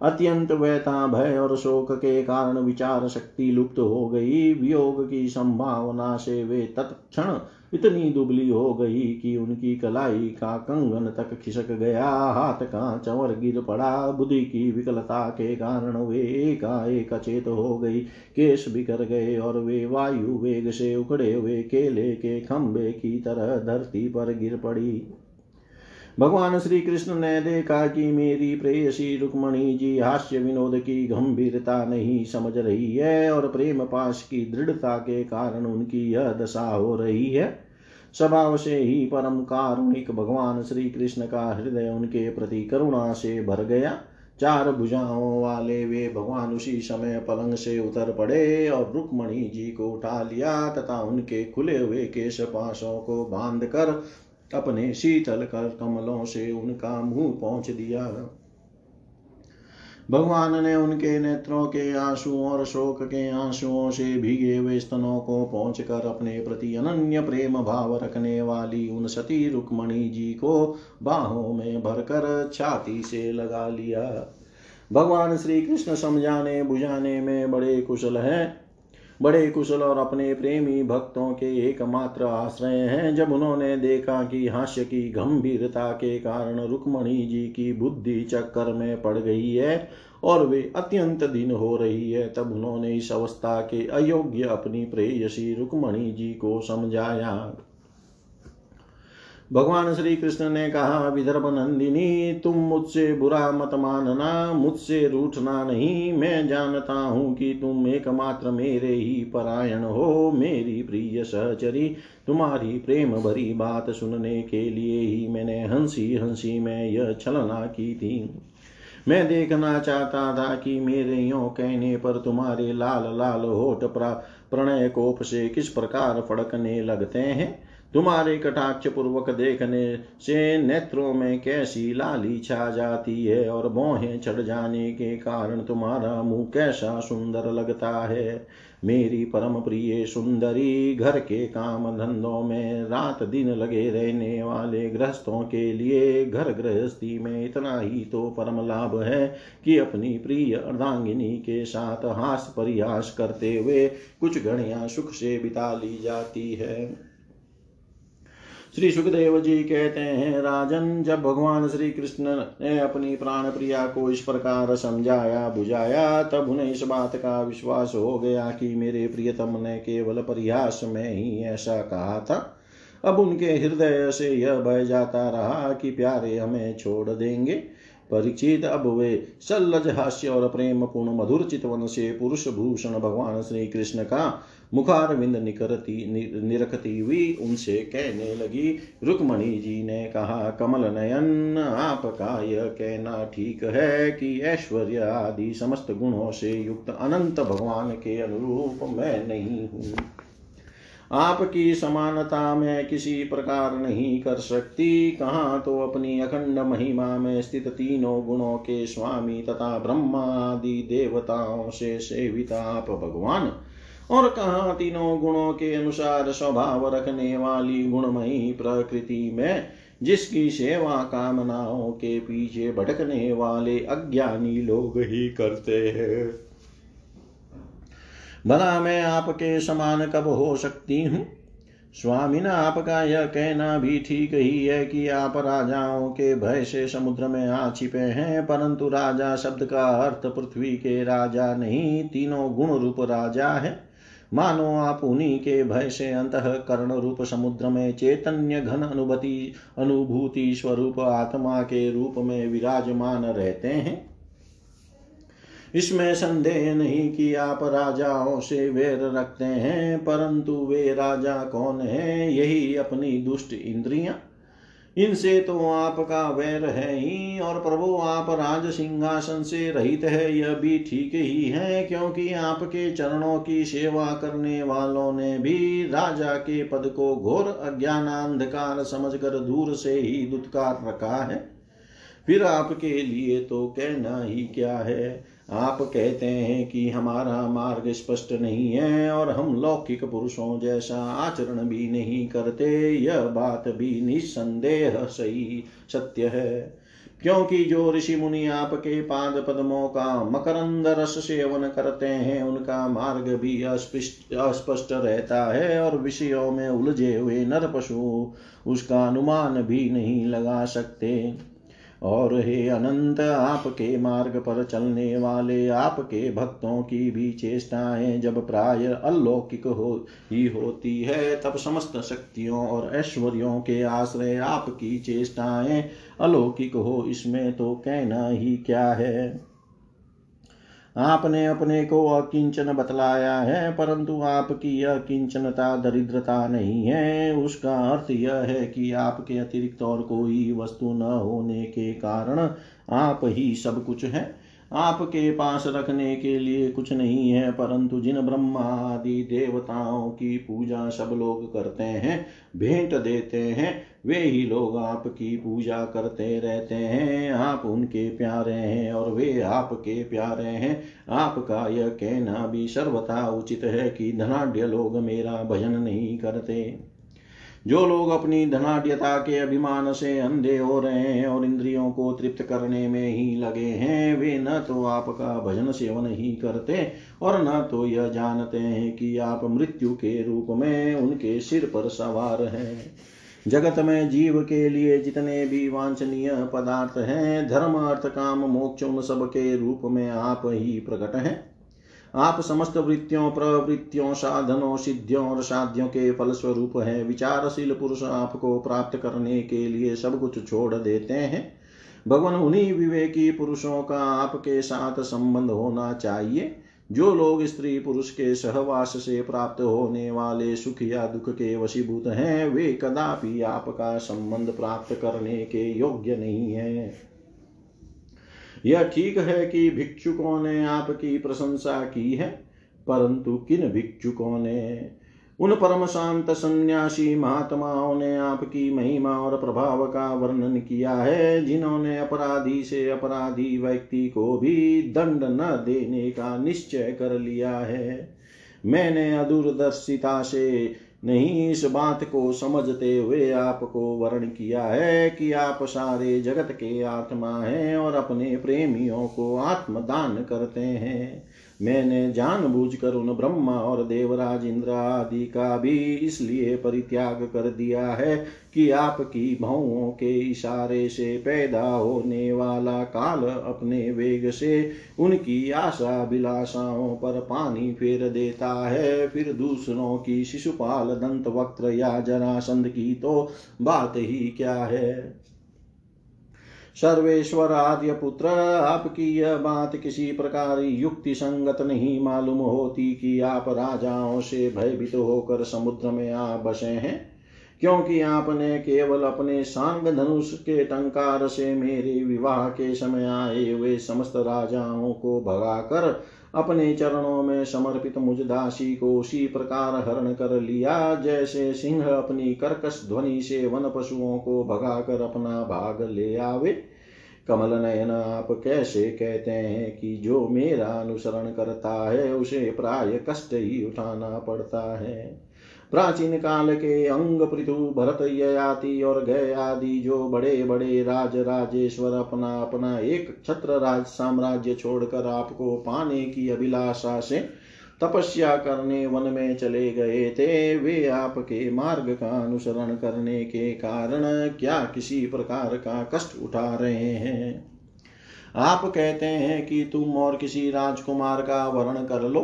अत्यंत व्यथा, भय और शोक के कारण विचार शक्ति लुप्त हो गई। वियोग की संभावना से वे तत्क्षण इतनी दुबली हो गई कि उनकी कलाई का कंगन तक खिसक गया, हाथ का चंवर गिर पड़ा। बुद्धि की विकलता के कारण वे एकाएक अचेत हो गई, केश बिखर गए और वे वायु वेग से उखड़े हुए केले के खंभे की तरह धरती पर गिर पड़ी। भगवान श्री कृष्ण ने देखा कि मेरी प्रेयसी रुक्मणी जी हास्य विनोद की गंभीरता नहीं समझ रही है और प्रेम पाश की दृढ़ता के कारण उनकी यह दशा हो रही है। स्वभाव से ही परम कारुणिक भगवान श्री कृष्ण का हृदय उनके प्रति करुणा से भर गया। चार भुजाओं वाले वे भगवान उसी समय पलंग से उतर पड़े और रुक्मणी जी को उठा लिया तथा उनके खुले हुए केश पाशों को बांध कर अपने शीतल कर कमलों से उनका मुंह पहुंच दिया। भगवान ने उनके नेत्रों के आंसुओं और शोक के आंसुओं से भीगे हुए स्तनों को पहुंच कर अपने प्रति अनन्य प्रेम भाव रखने वाली उन सती रुक्मणी जी को बाहों में भरकर छाती से लगा लिया। भगवान श्री कृष्ण समझाने बुझाने में बड़े कुशल हैं, बड़े कुशल और अपने प्रेमी भक्तों के एकमात्र आश्रय हैं। जब उन्होंने देखा कि हास्य की गंभीरता के कारण रुक्मणी जी की बुद्धि चक्कर में पड़ गई है और वे अत्यंत दीन हो रही है, तब उन्होंने इस अवस्था के अयोग्य अपनी प्रेयसी रुक्मणी जी को समझाया। भगवान श्री कृष्ण ने कहा, विदर्भ नंदिनी, तुम मुझसे बुरा मत मानना, मुझसे रूठना नहीं। मैं जानता हूँ कि तुम एकमात्र मेरे ही परायण हो। मेरी प्रिय सहचरी, तुम्हारी प्रेम भरी बात सुनने के लिए ही मैंने हंसी हंसी में यह छलना की थी। मैं देखना चाहता था कि मेरे यों कहने पर तुम्हारे लाल लाल होठ प्रणय कोप से किस प्रकार फड़कने लगते हैं। तुम्हारे कटाक्ष पूर्वक देखने से नेत्रों में कैसी लाली छा जाती है और भौहें चढ़ जाने के कारण तुम्हारा मुंह कैसा सुंदर लगता है। मेरी परम प्रिय सुंदरी, घर के काम धंधों में रात दिन लगे रहने वाले गृहस्थों के लिए घर गृहस्थी में इतना ही तो परम लाभ है कि अपनी प्रिय अर्धांगिनी के साथ हास परिहास करते हुए कुछ घड़ियां सुख से बिता ली जाती है। श्री सुखदेव जी कहते हैं, राजन, जब भगवान श्री कृष्ण ने अपनी प्राण प्रिया को इस प्रकार समझाया बुझाया, तब उन्हें इस बात का विश्वास हो गया कि मेरे प्रियतम ने केवल परिहास में ही ऐसा कहा था। अब उनके हृदय से यह भय जाता रहा कि प्यारे हमें छोड़ देंगे। परीक्षित, अब वे सल्लज हास्य और प्रेम पूर्ण मधुर चितवन से पुरुष भूषण भगवान श्री कृष्ण का मुखारविंद निकरती निरखती हुई उनसे कहने लगी। रुक्मणी जी ने कहा, कमल नयन, आपका यह कहना ठीक है कि ऐश्वर्य आदि समस्त गुणों से युक्त अनंत भगवान के अनुरूप मैं नहीं हूँ। आपकी समानता में किसी प्रकार नहीं कर सकती, कहाँ तो अपनी अखंड महिमा में स्थित तीनों गुणों के स्वामी तथा ब्रह्मा आदि देवताओं से सेवित आप भगवान, और कहाँ तीनों गुणों के अनुसार स्वभाव रखने वाली गुणमयी प्रकृति में जिसकी सेवा कामनाओं के पीछे भटकने वाले अज्ञानी लोग ही करते हैं। भला मैं आपके समान कब हो सकती हूँ? स्वामिना, आपका यह कहना भी ठीक ही है कि आप राजाओं के भय से समुद्र में आ छिपे हैं, परंतु राजा शब्द का अर्थ पृथ्वी के राजा नहीं, तीनों गुण रूप राजा है। मानो आप उन्हीं के भय से अंतःकरण रूप समुद्र में चैतन्य घन अनुभूति अनुभूति स्वरूप आत्मा के रूप में विराजमान रहते हैं। इसमें संदेह नहीं कि आप राजाओं से वैर रखते हैं, परंतु वे राजा कौन हैं? यही अपनी दुष्ट इंद्रियां। इनसे तो आपका वैर है ही, और प्रभु आप राज सिंहासन से रहित है यह भी ठीक ही है, क्योंकि आपके चरणों की सेवा करने वालों ने भी राजा के पद को घोर अज्ञानांधकार समझकर दूर से ही दुत्कार रखा है। फिर आपके लिए तो कहना ही क्या है। आप कहते हैं कि हमारा मार्ग स्पष्ट नहीं है और हम लौकिक पुरुषों जैसा आचरण भी नहीं करते, यह बात भी निस्संदेह सही सत्य है, क्योंकि जो ऋषि मुनि आपके पाद पद्मों का मकरंद रस सेवन करते हैं उनका मार्ग भी अस्पष्ट अस्पष्ट रहता है, और विषयों में उलझे हुए नर पशु उसका अनुमान भी नहीं लगा सकते। और हे अनंत, आपके मार्ग पर चलने वाले आपके भक्तों की भी चेष्टाएं जब प्राय अलौकिक हो ही होती है, तब समस्त शक्तियों और ऐश्वर्यों के आश्रय आपकी चेष्टाएं अलौकिक हो, इसमें तो कहना ही क्या है। आपने अपने को अकिंचन बतलाया है, परंतु आपकी अकिंचनता दरिद्रता नहीं है। उसका अर्थ यह है कि आपके अतिरिक्त और कोई वस्तु न होने के कारण आप ही सब कुछ हैं। आपके पास रखने के लिए कुछ नहीं है, परंतु जिन ब्रह्मा आदि देवताओं की पूजा सब लोग करते हैं, भेंट देते हैं, वे ही लोग आपकी पूजा करते रहते हैं। आप उनके प्यारे हैं और वे आपके प्यारे हैं। आपका यह कहना भी सर्वथा उचित है कि धनाढ़ लोग मेरा भजन नहीं करते। जो लोग अपनी धनाढ्यता के अभिमान से अंधे हो रहे हैं और इंद्रियों को तृप्त करने में ही लगे हैं, वे न तो आपका भजन सेवन ही करते और न तो यह जानते हैं कि आप मृत्यु के रूप में उनके सिर पर सवार हैं। जगत में जीव के लिए जितने भी वांछनीय पदार्थ हैं, धर्म, अर्थ, काम, मोक्ष, उन सब के रूप में आप ही प्रकट हैं। आप समस्त वृत्तियों, प्रवृत्तियों, साधनों, सिद्धियों और साध्यों के फलस्वरूप हैं। विचारशील पुरुष आपको प्राप्त करने के लिए सब कुछ छोड़ देते हैं। भगवान उन्हीं विवेकी पुरुषों का आपके साथ संबंध होना चाहिए। जो लोग स्त्री पुरुष के सहवास से प्राप्त होने वाले सुख या दुख के वशीभूत हैं, वे कदापि आपका संबंध प्राप्त करने के योग्य नहीं है। यह ठीक है कि भिक्षुकों ने आपकी प्रशंसा की है, परंतु किन भिक्षुकों ने? उन परम शांत सन्यासी महात्माओं ने आपकी महिमा और प्रभाव का वर्णन किया है, जिन्होंने अपराधी से अपराधी व्यक्ति को भी दंड न देने का निश्चय कर लिया है। मैंने अदूरदर्शिता से नहीं, इस बात को समझते हुए आपको वर्ण किया है कि आप सारे जगत के आत्मा हैं और अपने प्रेमियों को आत्मदान करते हैं। मैंने जानबूझकर उन ब्रह्मा और देवराज, इंद्र आदि का भी इसलिए परित्याग कर दिया है कि आपकी भौओं के इशारे से पैदा होने वाला काल अपने वेग से उनकी आशा विलासाओं पर पानी फेर देता है। फिर दूसरों की शिशुपाल, दंत वक्त्र या जरासंध की तो बात ही क्या है। सर्वेश्वर आर्य पुत्र, आपकी यह बात किसी प्रकार युक्ति संगत नहीं मालूम होती कि आप राजाओं से भयभीत होकर समुद्र में आ बसे हैं। क्योंकि आपने केवल अपने सांग धनुष के टंकार से मेरे विवाह के समय आए हुए समस्त राजाओं को भगाकर अपने चरणों में समर्पित मुझ दासी को उसी प्रकार हरण कर लिया जैसे सिंह अपनी कर्कश ध्वनि से वन पशुओं को भगाकर अपना भाग ले आवे। कमल नयन, आप कैसे कहते हैं कि जो मेरा अनुसरण करता है उसे प्राय कष्ट ही उठाना पड़ता है। प्राचीन काल के अंग पृथु, भरत, ययाति और गय आदि जो बड़े बड़े राज राजेश्वर अपना अपना एक छत्र राज साम्राज्य छोड़कर आपको पाने की अभिलाषा से तपस्या करने वन में चले गए थे, वे आपके मार्ग का अनुसरण करने के कारण क्या किसी प्रकार का कष्ट उठा रहे हैं? आप कहते हैं कि तुम और किसी राजकुमार का वर्ण कर लो।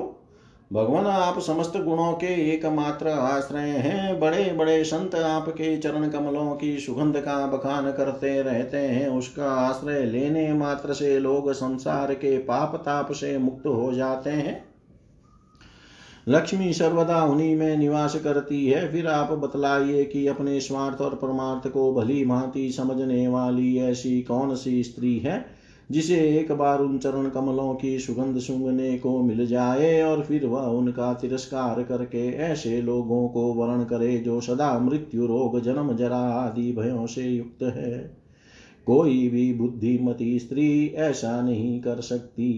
भगवान, आप समस्त गुणों के एकमात्र आश्रय हैं। बड़े बड़े संत आपके चरण कमलों की सुगंध का बखान करते रहते हैं। उसका आश्रय लेने मात्र से लोग संसार के पाप ताप से मुक्त हो जाते हैं। लक्ष्मी सर्वदा उन्हीं में निवास करती है। फिर आप बतलाइए कि अपने स्वार्थ और परमार्थ को भली भांति समझने वाली ऐसी कौन सी स्त्री है जिसे एक बार उन चरण कमलों की सुगंध सूंघने को मिल जाए और फिर वह उनका तिरस्कार करके ऐसे लोगों को वरण करे जो सदा मृत्यु, रोग, जन्म, जरा आदि भयों से युक्त है। कोई भी बुद्धिमती स्त्री ऐसा नहीं कर सकती।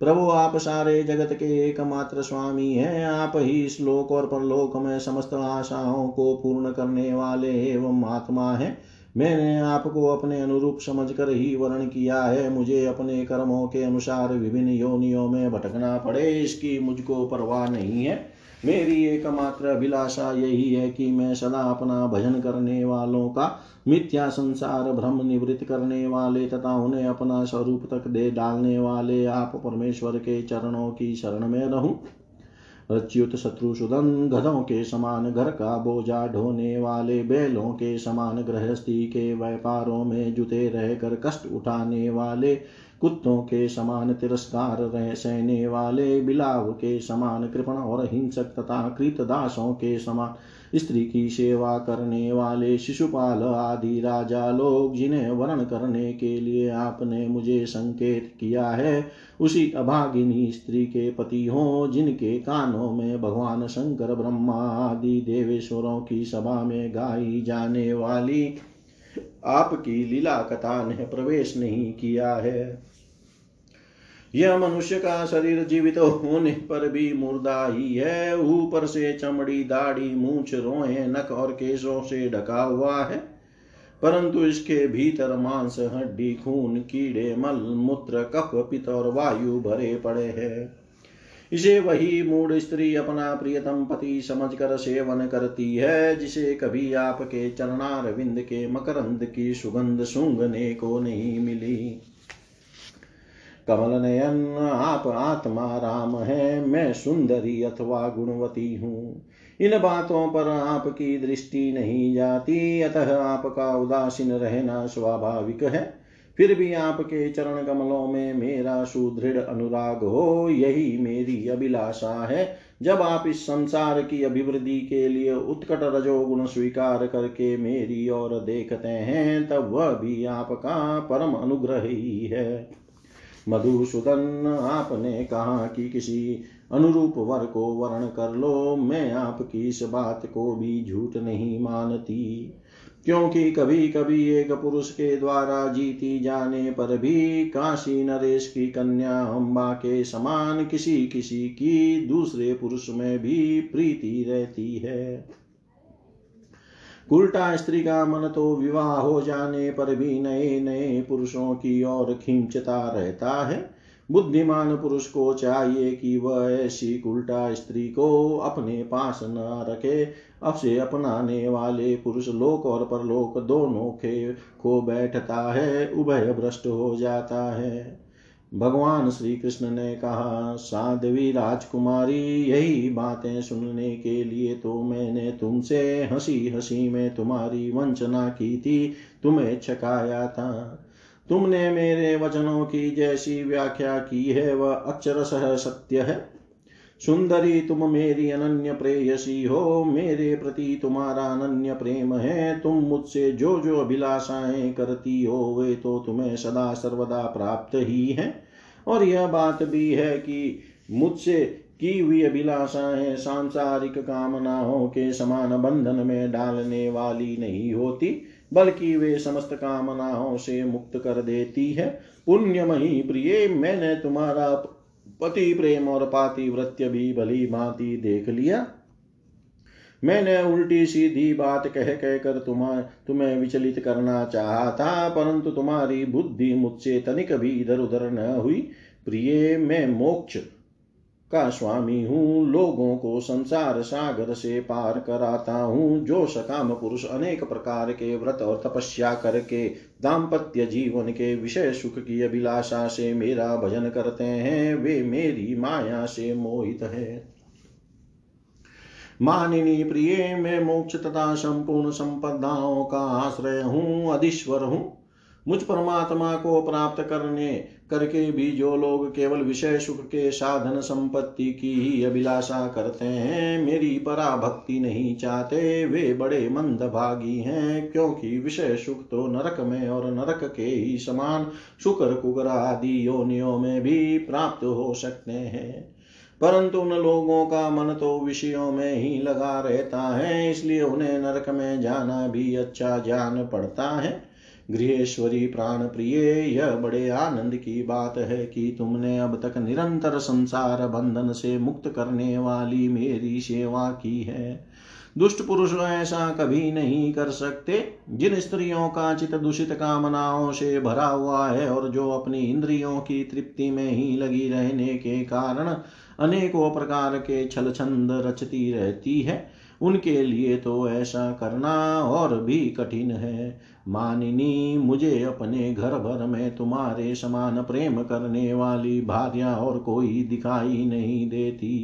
प्रभु, आप सारे जगत के एकमात्र स्वामी हैं। आप ही इस लोक और परलोक में समस्त आशाओं को पूर्ण करने वाले एवं आत्मा हैं। मैंने आपको अपने अनुरूप समझकर ही वर्ण किया है। मुझे अपने कर्मों के अनुसार विभिन्न योनियों में भटकना पड़े, इसकी मुझको परवाह नहीं है। मेरी एकमात्र अभिलाषा यही है कि मैं सदा अपना भजन करने वालों का मिथ्या संसार भ्रम निवृत्त करने वाले तथा उन्हें अपना स्वरूप तक दे डालने वाले आप परमेश्वर के चरणों की शरण में रहूं। अच्युत, शत्रुसुदन, गधों के समान घर का बोझा ढोने वाले, बैलों के समान गृहस्थी के व्यापारों में जुटे रहकर कष्ट उठाने वाले, कुत्तों के समान तिरस्कार रह सहने वाले, बिलाव के समान कृपण और हिंसक तथा कृतदासों के समान स्त्री की सेवा करने वाले, शिशुपाल आदि राजा लोग जिन्हें वर्ण करने के लिए आपने मुझे संकेत किया है, उसी अभागिनी स्त्री के पति हों जिनके कानों में भगवान शंकर, ब्रह्मा आदि देवेश्वरों की सभा में गाई जाने वाली आपकी लीला कथा ने प्रवेश नहीं किया है। यह मनुष्य का शरीर जीवित होने पर भी मुर्दा ही है। ऊपर से चमड़ी, दाढ़ी, मूछ, रोएं, नख और केशों से ढका हुआ है, परंतु इसके भीतर मांस, हड्डी, खून, कीड़े, मल मूत्र, कफ, पित्त और वायु भरे पड़े हैं। इसे वही मूढ़ स्त्री अपना प्रियतम पति समझकर सेवन करती है जिसे कभी आपके चरणारविंद के मकरंद की सुगंध सूंघने को नहीं मिली। कमल नयन, आप आत्मा राम हैं। मैं सुंदरी अथवा गुणवती हूँ, इन बातों पर आपकी दृष्टि नहीं जाती, अतः आपका उदासीन रहना स्वाभाविक है। फिर भी आपके चरण कमलों में मेरा सुदृढ़ अनुराग हो, यही मेरी अभिलाषा है। जब आप इस संसार की अभिवृद्धि के लिए उत्कट रजोगुण स्वीकार करके मेरी ओर देखते हैं, तब वह भी आपका परम अनुग्रह ही है। मधुसूदन, आपने कहा कि किसी अनुरूप वर को वर्ण कर लो। मैं आपकी इस बात को भी झूठ नहीं मानती, क्योंकि कभी कभी एक पुरुष के द्वारा जीती जाने पर भी काशी नरेश की कन्या अम्बा के समान किसी किसी की दूसरे पुरुष में भी प्रीति रहती है। उल्टा स्त्री का मन तो विवाह हो जाने पर भी नए नए पुरुषों की ओर खींचता रहता है। बुद्धिमान पुरुष को चाहिए कि वह ऐसी उल्टा स्त्री को अपने पास न रखे। अब से अपनाने वाले पुरुष लोक और परलोक दोनों के खो बैठता है, उभय भ्रष्ट हो जाता है। भगवान श्री कृष्ण ने कहा, साध्वी राजकुमारी, यही बातें सुनने के लिए तो मैंने तुमसे हंसी हंसी में तुम्हारी वंचना की थी, तुम्हें छकाया था। तुमने मेरे वचनों की जैसी व्याख्या की है वह अक्षरशः सत्य है। सुंदरी तुम मेरी अनन्य प्रेयसी हो, मेरे प्रति तुम्हारा अनन्य प्रेम है। तुम मुझसे जो जो अभिलाषाएं करती हो वे तो तुम्हें सदा सर्वदा प्राप्त ही हैं। और यह बात भी है कि मुझसे की हुई अभिलाषाएं सांसारिक कामनाओं के समान बंधन में डालने वाली नहीं होती, बल्कि वे समस्त कामनाओं से मुक्त कर देती है। पुण्यमयी प्रिय, मैंने तुम्हारा पति प्रेम और पातिव्रत्य भी भली भांति देख लिया। मैंने उल्टी सीधी बात कह कहकर तुम्हें तुम्हें विचलित करना चाहा था, परंतु तुम्हारी बुद्धि मुझसे तनिक भी इधर उधर न हुई। प्रिय, मैं मोक्ष का स्वामी हूँ, लोगों को संसार सागर से पार कराता हूँ। जो सकाम पुरुष अनेक प्रकार के व्रत और तपस्या करके दाम्पत्य जीवन के विषय सुख की अभिलाषा से मेरा भजन करते हैं, वे मेरी माया से मोहित है। मानिनी प्रिय, मैं मोक्ष तथा संपूर्ण संपदाओं का आश्रय हूँ, अधीश्वर हूँ। मुझ परमात्मा को प्राप्त करने करके भी जो लोग केवल विषय सुख के साधन संपत्ति की ही अभिलाषा करते हैं, मेरी पराभक्ति नहीं चाहते, वे बड़े मंदभागी हैं। क्योंकि विषय सुख तो नरक में और नरक के ही समान शुकर कुकर आदि योनियों में भी प्राप्त हो सकते हैं, परंतु उन लोगों का मन तो विषयों में ही लगा रहता है, इसलिए उन्हें नरक में जाना भी अच्छा जान पड़ता है। गृहेश्वरी प्राण प्रिय, यह बड़े आनंद की बात है कि तुमने अब तक निरंतर संसार बंधन से मुक्त करने वाली मेरी सेवा की है। दुष्ट पुरुष ऐसा कभी नहीं कर सकते। जिन स्त्रियों का चित्त दूषित कामनाओं से भरा हुआ है और जो अपनी इंद्रियों की तृप्ति में ही लगी रहने के कारण अनेकों प्रकार के छल छंद रचती रहती है, उनके लिए तो ऐसा करना और भी कठिन है। मानिनी, मुझे अपने घर भर में तुम्हारे समान प्रेम करने वाली भार्या और कोई दिखाई नहीं देती,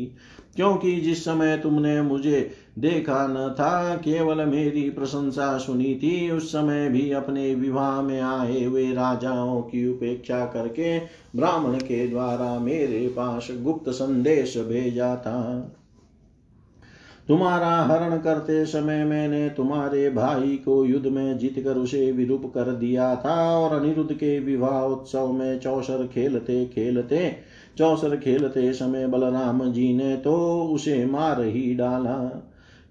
क्योंकि जिस समय तुमने मुझे देखा न था, केवल मेरी प्रशंसा सुनी थी, उस समय भी अपने विवाह में आए हुए राजाओं की उपेक्षा करके ब्राह्मण के द्वारा मेरे पास गुप्त संदेश भेजा था। तुम्हारा हरण करते समय मैंने तुम्हारे भाई को युद्ध में जीतकर उसे विरूप कर दिया था, और अनिरुद्ध के विवाह उत्सव में चौसर खेलते खेलते चौसर खेलते समय बलराम जी ने तो उसे मार ही डाला,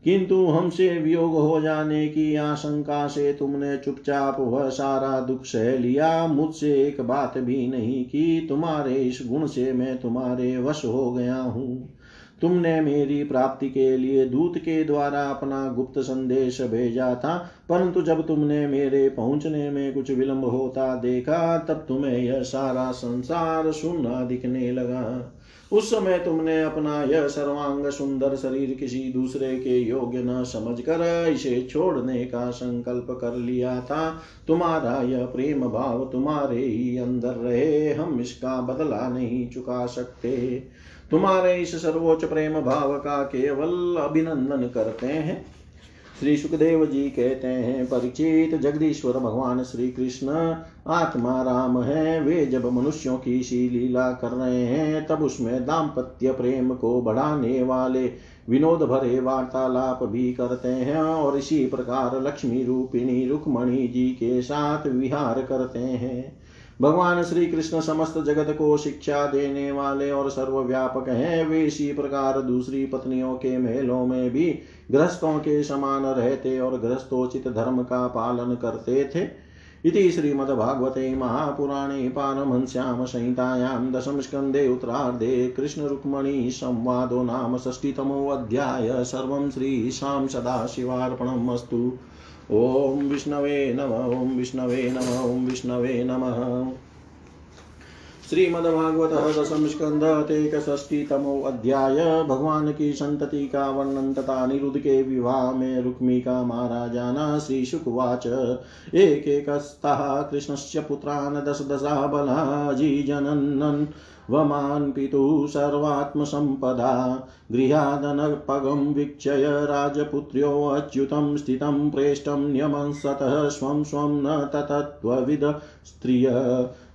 किंतु हमसे वियोग हो जाने की आशंका से तुमने चुपचाप वह सारा दुख सह लिया, मुझसे एक बात भी नहीं की। तुम्हारे इस गुण से मैं तुम्हारे वश हो गया हूँ। तुमने मेरी प्राप्ति के लिए दूत के द्वारा अपना गुप्त संदेश भेजा था, परंतु जब तुमने मेरे पहुंचने में कुछ विलंब होता देखा, तब तुम्हें यह सारा संसार सुनना दिखने लगा। उस समय तुमने अपना यह सर्वांग सुंदर शरीर किसी दूसरे के योग्य न समझकर इसे छोड़ने का संकल्प कर लिया था। तुम्हारा यह प्रेम भाव तुम्हारे ही अंदर रहे, हम इसका बदला नहीं चुका सकते। तुम्हारे इस सर्वोच्च प्रेम भाव का केवल अभिनंदन करते हैं। श्री सुखदेव जी कहते हैं, परिचित, जगदीश्वर भगवान श्री कृष्ण आत्मा राम है। वे जब मनुष्यों की इसी लीला कर रहे हैं, तब उसमें दाम्पत्य प्रेम को बढ़ाने वाले विनोद भरे वार्तालाप भी करते हैं, और इसी प्रकार लक्ष्मी रूपिणी रुक्मणी जी के साथ विहार करते हैं। भगवान श्री कृष्ण समस्त जगत को शिक्षा देने वाले और सर्वव्यापक हैं। वे इसी प्रकार दूसरी पत्नियों के महलों में भी गृहस्थों के समान रहते और गृहस्थोचित धर्म का पालन करते थे। इति श्रीमद्भागवते महापुराणे पारमहंस्याम संहितायां दशम स्कन्धे उत्तरार्धे कृष्ण रुक्मणी संवादो नाम षष्टितमो अध्याय। सर्वं श्रीशां सदाशिवार्पणमस्तु। ओम विष्णवे नमः। ओम विष्णवे नमः। ओम विष्णवे नमः। श्रीमद्भागवत दशम स्कंध एकषष्टितमो अध्याय। भगवान की संतति का वर्णन तथा अनिरुद्ध के विवाह में रुक्मी का मारा जाना। श्री शुकवाच, एकैकस्ता कृष्णस्य पुत्रान् दश दशा बलाजीजनन् वमान पितु सर्वात्मसंपदा गृहादनपगं वीक्षय राजपुत्र्यो अच्युतं स्थितं प्रेष्टं न्यमंसतः स्वं स्वं न ततत्वविद स्त्रिय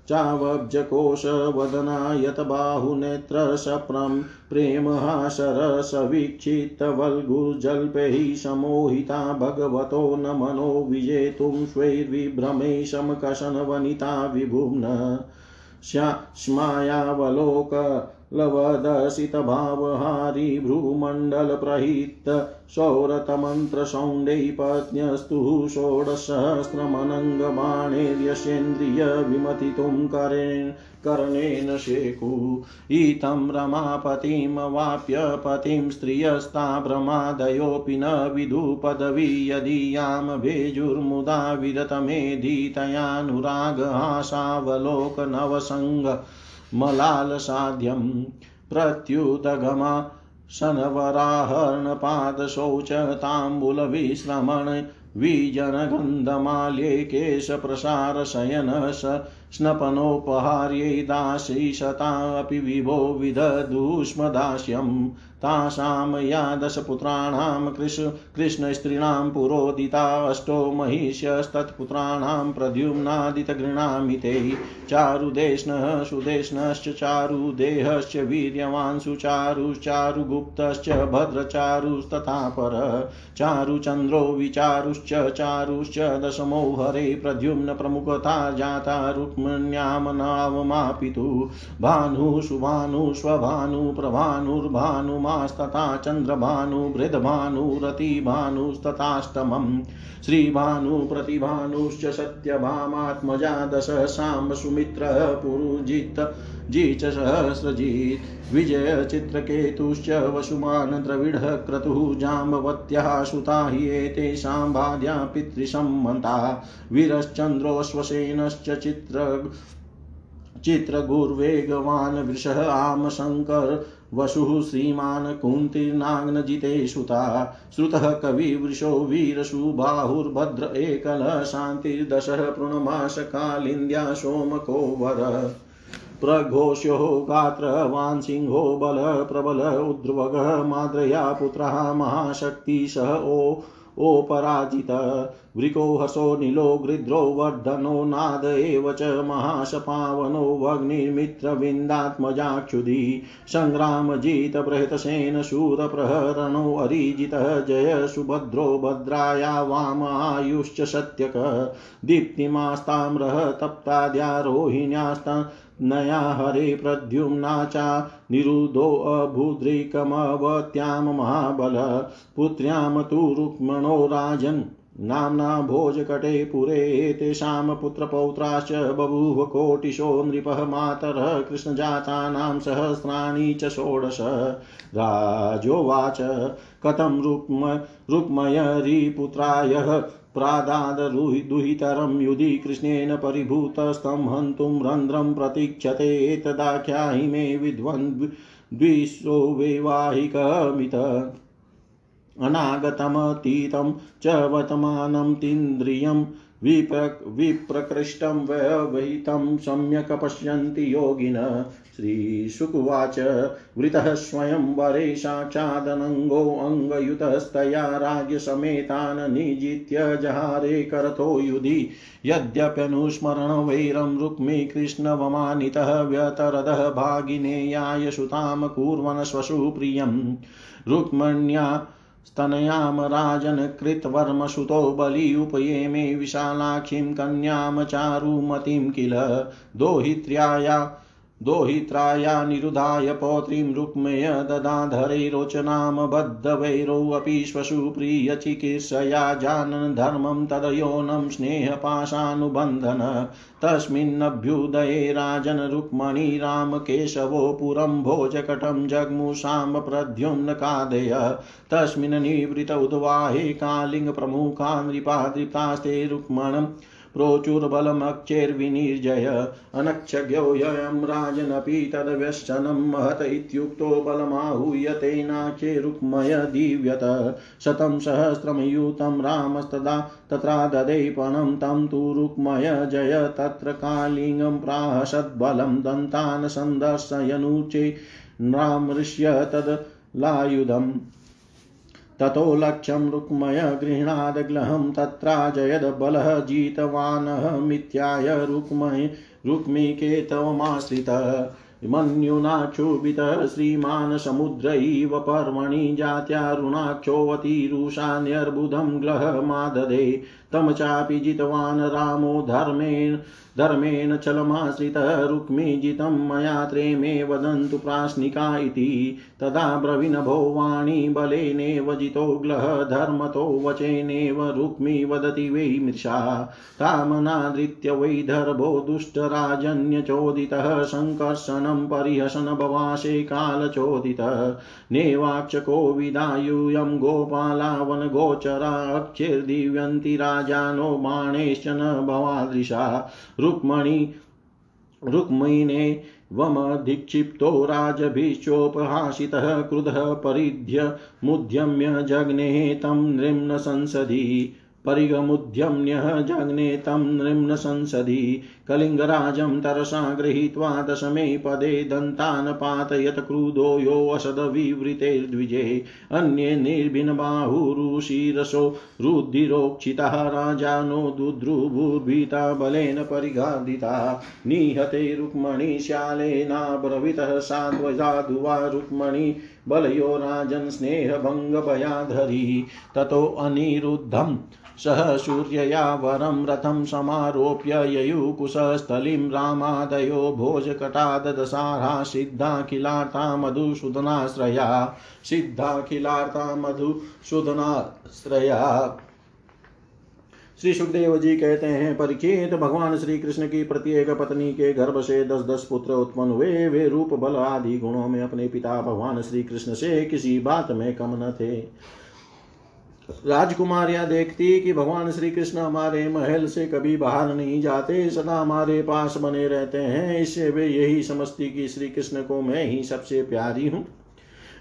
चावब्जकोश वदना यत बाहुनेत्र सप्रम प्रेम हासरस वीक्षित वल्गुर्जल्पे समोहिता भगवतो न मनो विजेतुं स्वैर्विभ्रमे समकशन वनिता विभुम्न स्मायावलोक लवदसित भावहारी भ्रूमंडल प्रहित सौरतमंत्र सौंडे पत्न्यस्तु षोडशहस्रमनंग बाणेर्यसेन्द्रिय विमतितुं करेण कर्णेन शेकु इतं रमापतिं वाप्य पतिं स्त्रियस्ता भ्रमादयोऽपि न विदु पदवी यदीयां भेजुर्मुदा विरत मेधितयानुरागहासावलोक नवसंग मलाल साध्यं प्रत्युदगमा शनवराहरण पाद शौच तांबूल विश्रमण विजन गंधमाल्ये केश प्रसार शयन स्नपनोपहार्ये दासी शतापि विभो विदधूष्म दास्यं तासां यादश पुत्राणां कृष्ण कृष्ण स्त्रीणां पुरोदिता अष्टो महिष्यस्तत्पुत्राणां प्रद्युम्नादित गृणामि ते चारुदेष्णः सुदेष्णश्च चारुदेहश्च वीर्यवान् सुचारुश्चारुगुप्तश्च भद्रचारुस्तथापर चारुचन्द्रो विचारुश्च चारुश्च दशमो हरे प्रद्युम्न प्रमुखता जाता रुक्मण्यामनावमापितु भानु सुभानु स्वभानु प्रभानुर्भानुमास्तथा चंद्रभानु भृद्भानु रतिभानुस्तथाष्टमम् श्रीभानु प्रतिभानुश्च सत्यभामात्मजा दश साम्ब सुमित्र पुरुजित जीच सहस्रजीत विजय चित्रकेतुश्च वसुमान द्रविड़ क्रतुः जाम्बवत्याः सुता हियेते सांबाद्या पितृसम्मता वीरश्चन्द्रोऽश्वसेनश्च चित्र चित्रगुर्वेगवान् वृषः आम शंकर वसुः श्रीमान् कुन्तीर्नाग्नजिते सुता श्रुतः कविवृषो वीरसुबाहुर्भद्र एकलः शान्तिर्दशः प्रणमाश कालिन्द्या सोमको वरः प्रघोष्यो गात्र वान् सिंहो बल प्रबल उद्रवगः माद्रया पुत्रः महाशक्तिशः ओ ओपराजितः वृको हसो नीलो गृध्रो वर्धनो नाद एव च महाशपावनो वग्निर्मित्रविन्दात्मजाक्षुधि संग्रामजीत बृहतसेन शूरप्रहरणो अरिजितः जय सुभद्रो भद्राया वामायुश्च सत्यक दीप्तिमास्ताम्रः तप्ताद्या रोहिण्यास्ता नया हरे प्रद्युम्नाचा निरुदो अभूद्रिकमवत्याम महाबल पुत्र्याम तु रुक्मणो राजन् नामना भोजकटे पुरे तेषां पुत्रपौत्राश्च बभूव कोटिशो नृपः मातरः कृष्णजातानां सहस्राणि च षोडश राजोवाच कथं रुक्म रुक्मयरिपुत्रायः प्रादाद दुहितरं युधि कृष्णेन परिभूतस्तं हन्तुं रन्ध्रं प्रतीक्षते एतदाख्याहि मे विद्वन् द्विशो वैवाहिकमितः अनागतमतीतं च वर्तमानं तीन्द्रियं विप्रक विप्रकृष्टं वैवहितं सम्यक् पश्यन्ति योगिनः श्रीशुकुवाच वृतः स्वयं वरे साक्षादनंगो अंगयुतस्तया राज्यसमेतान् निजित्य जहारे करतो युधि यद्यप्यनुस्मरण वैरं रुक्मी कृष्णवमानितः व्यतरदः भागिनेयाय सुतां कुर्वन् स्वसु प्रियं रुक्मण्या स्तनयाम राजन कृतवर्म सुतो बलि उपयेमे विशालाक्षीं कन्याम चारुमतिं किल दोहित्र्याया दोहित्राया निरुधाय पौत्रीं रुक्मय ददाधरे रोचनाम बद्धवैरो अपि श्वसुप्रिय चिकित्सया जानन् धर्मं तदयोनं स्नेहपाशानुबन्धन तस्मिन्नभ्युदये राजन रुक्मणी रामकेशवो पुरं भोजकटं जग्मुषां प्रद्युम्न खादय तस्मिन् निवृत उद्वाहे कालिंग प्रमुखा नृपादृप्तास्ते रुक्मणम् प्रोचुर्बलमक्षेर्विनिर्जय अनक्षज्ञो यं राजनपि तद्व्यसनं महत इत्युक्तो बलमाहूय तेनाक्षे रुक्मय दीव्यत शतं सहस्रमयूतं रामस्तदा तत्र ददैपणं तं तु रुक्मय जय तत्र कालिङ्गं प्राहसद्बलं दन्तान् सन्दर्शयनुचे नामृष्य तद् लायुधम् ततो लक्ष्यं रुक्मय गृह्णाद् ग्लहं तत्राजयद बलः जीतवानः मिथ्याय रुक्मय रुक्मिके तवमाश्रितः मन्युनाक्षोभितः श्रीमान् समुद्रैव पर्वणि जात्यारुणाक्षोऽतिरुषान्यर्बुदं ग्लहमाददे तं चापि जितवान् रामो धर्मेण धर्मेण चलमाश्रितः रुक्मी जितं मया त्रेमे वदन्तु प्राश्निका इति तदा ब्रवीण भोवाणी बलेनेव जितो ग्लह धर्मतो वचनेव रुक्मी वदति वै मृषा तामनादृत्य वै धर्भो दुष्टराजन्यचोदितः संकर्षणं परिहसन भवाशे कालचोदितः नेवाक्षको विदायूयं गोपालावन गोचरा अक्षिर्दिव्यन्ति राजानो माणेश्च न भवादृशा रुक्मणी रुक्मिणे वमधिक्षिप्तो राजभिश्चोपहासितः क्रुधः परिध्य मुद्यम्य जग्ने तं नृम्न संसदि परिगमुद्यम्य जग्ने तं नृम्न संसदि कलिंगराजं तरसा गृहीत्वा दशमे पदे दन्तान् पातयत क्रुधो यो असद विवृतेर्द्विजे अन्ये निर्भिन्नबाहुरुशिरसो रुधिरोक्षितः राजानो दुद्रुभुर्भीता बलेन परिघादिता निहते रुक्मणी शालेनाब्रवीतः साध्वजादु वा रुक्मणी बलयो राजन् स्नेहभङ्गभयाधरी ततो अनिरुद्धं सह सूर्यया वरं रथं समारोप्य ययु कुशस्थलीं रामादयो भोजकटाददसारा सिद्धाखिलार्ता मधुसूदनाश्रया सिद्धाखिलार्ता मधुसूदनाश्रया। श्री सुखदेव जी कहते हैं, परीक्षित, भगवान श्री कृष्ण की प्रत्येक पत्नी के गर्भ से दस दस पुत्र उत्पन्न हुए। वे रूप बल आदि गुणों में अपने पिता भगवान श्री कृष्ण से किसी बात में कम न थे। राजकुमारियां देखती कि भगवान श्री कृष्ण हमारे महल से कभी बाहर नहीं जाते, सदा हमारे पास बने रहते हैं, इससे वे यही समझती कि श्री कृष्ण को मैं ही सबसे प्यारी हूँ।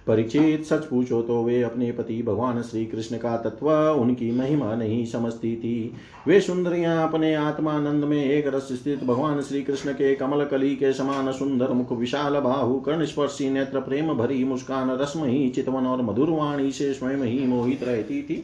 परीक्षित, सच पूछो तो वे अपने पति भगवान श्री कृष्ण का तत्व, उनकी महिमा नहीं समझती थी। वे सुंदरियां अपने आत्मानंद में एक रस स्थित भगवान श्री कृष्ण के कमल कली के समान सुंदर मुख, विशाल बाहु, कर्णस्पर्शी नेत्र, प्रेम भरी मुस्कान, रसमयी चितवन और मधुर वाणी से स्वयं ही मोहित रहती थी।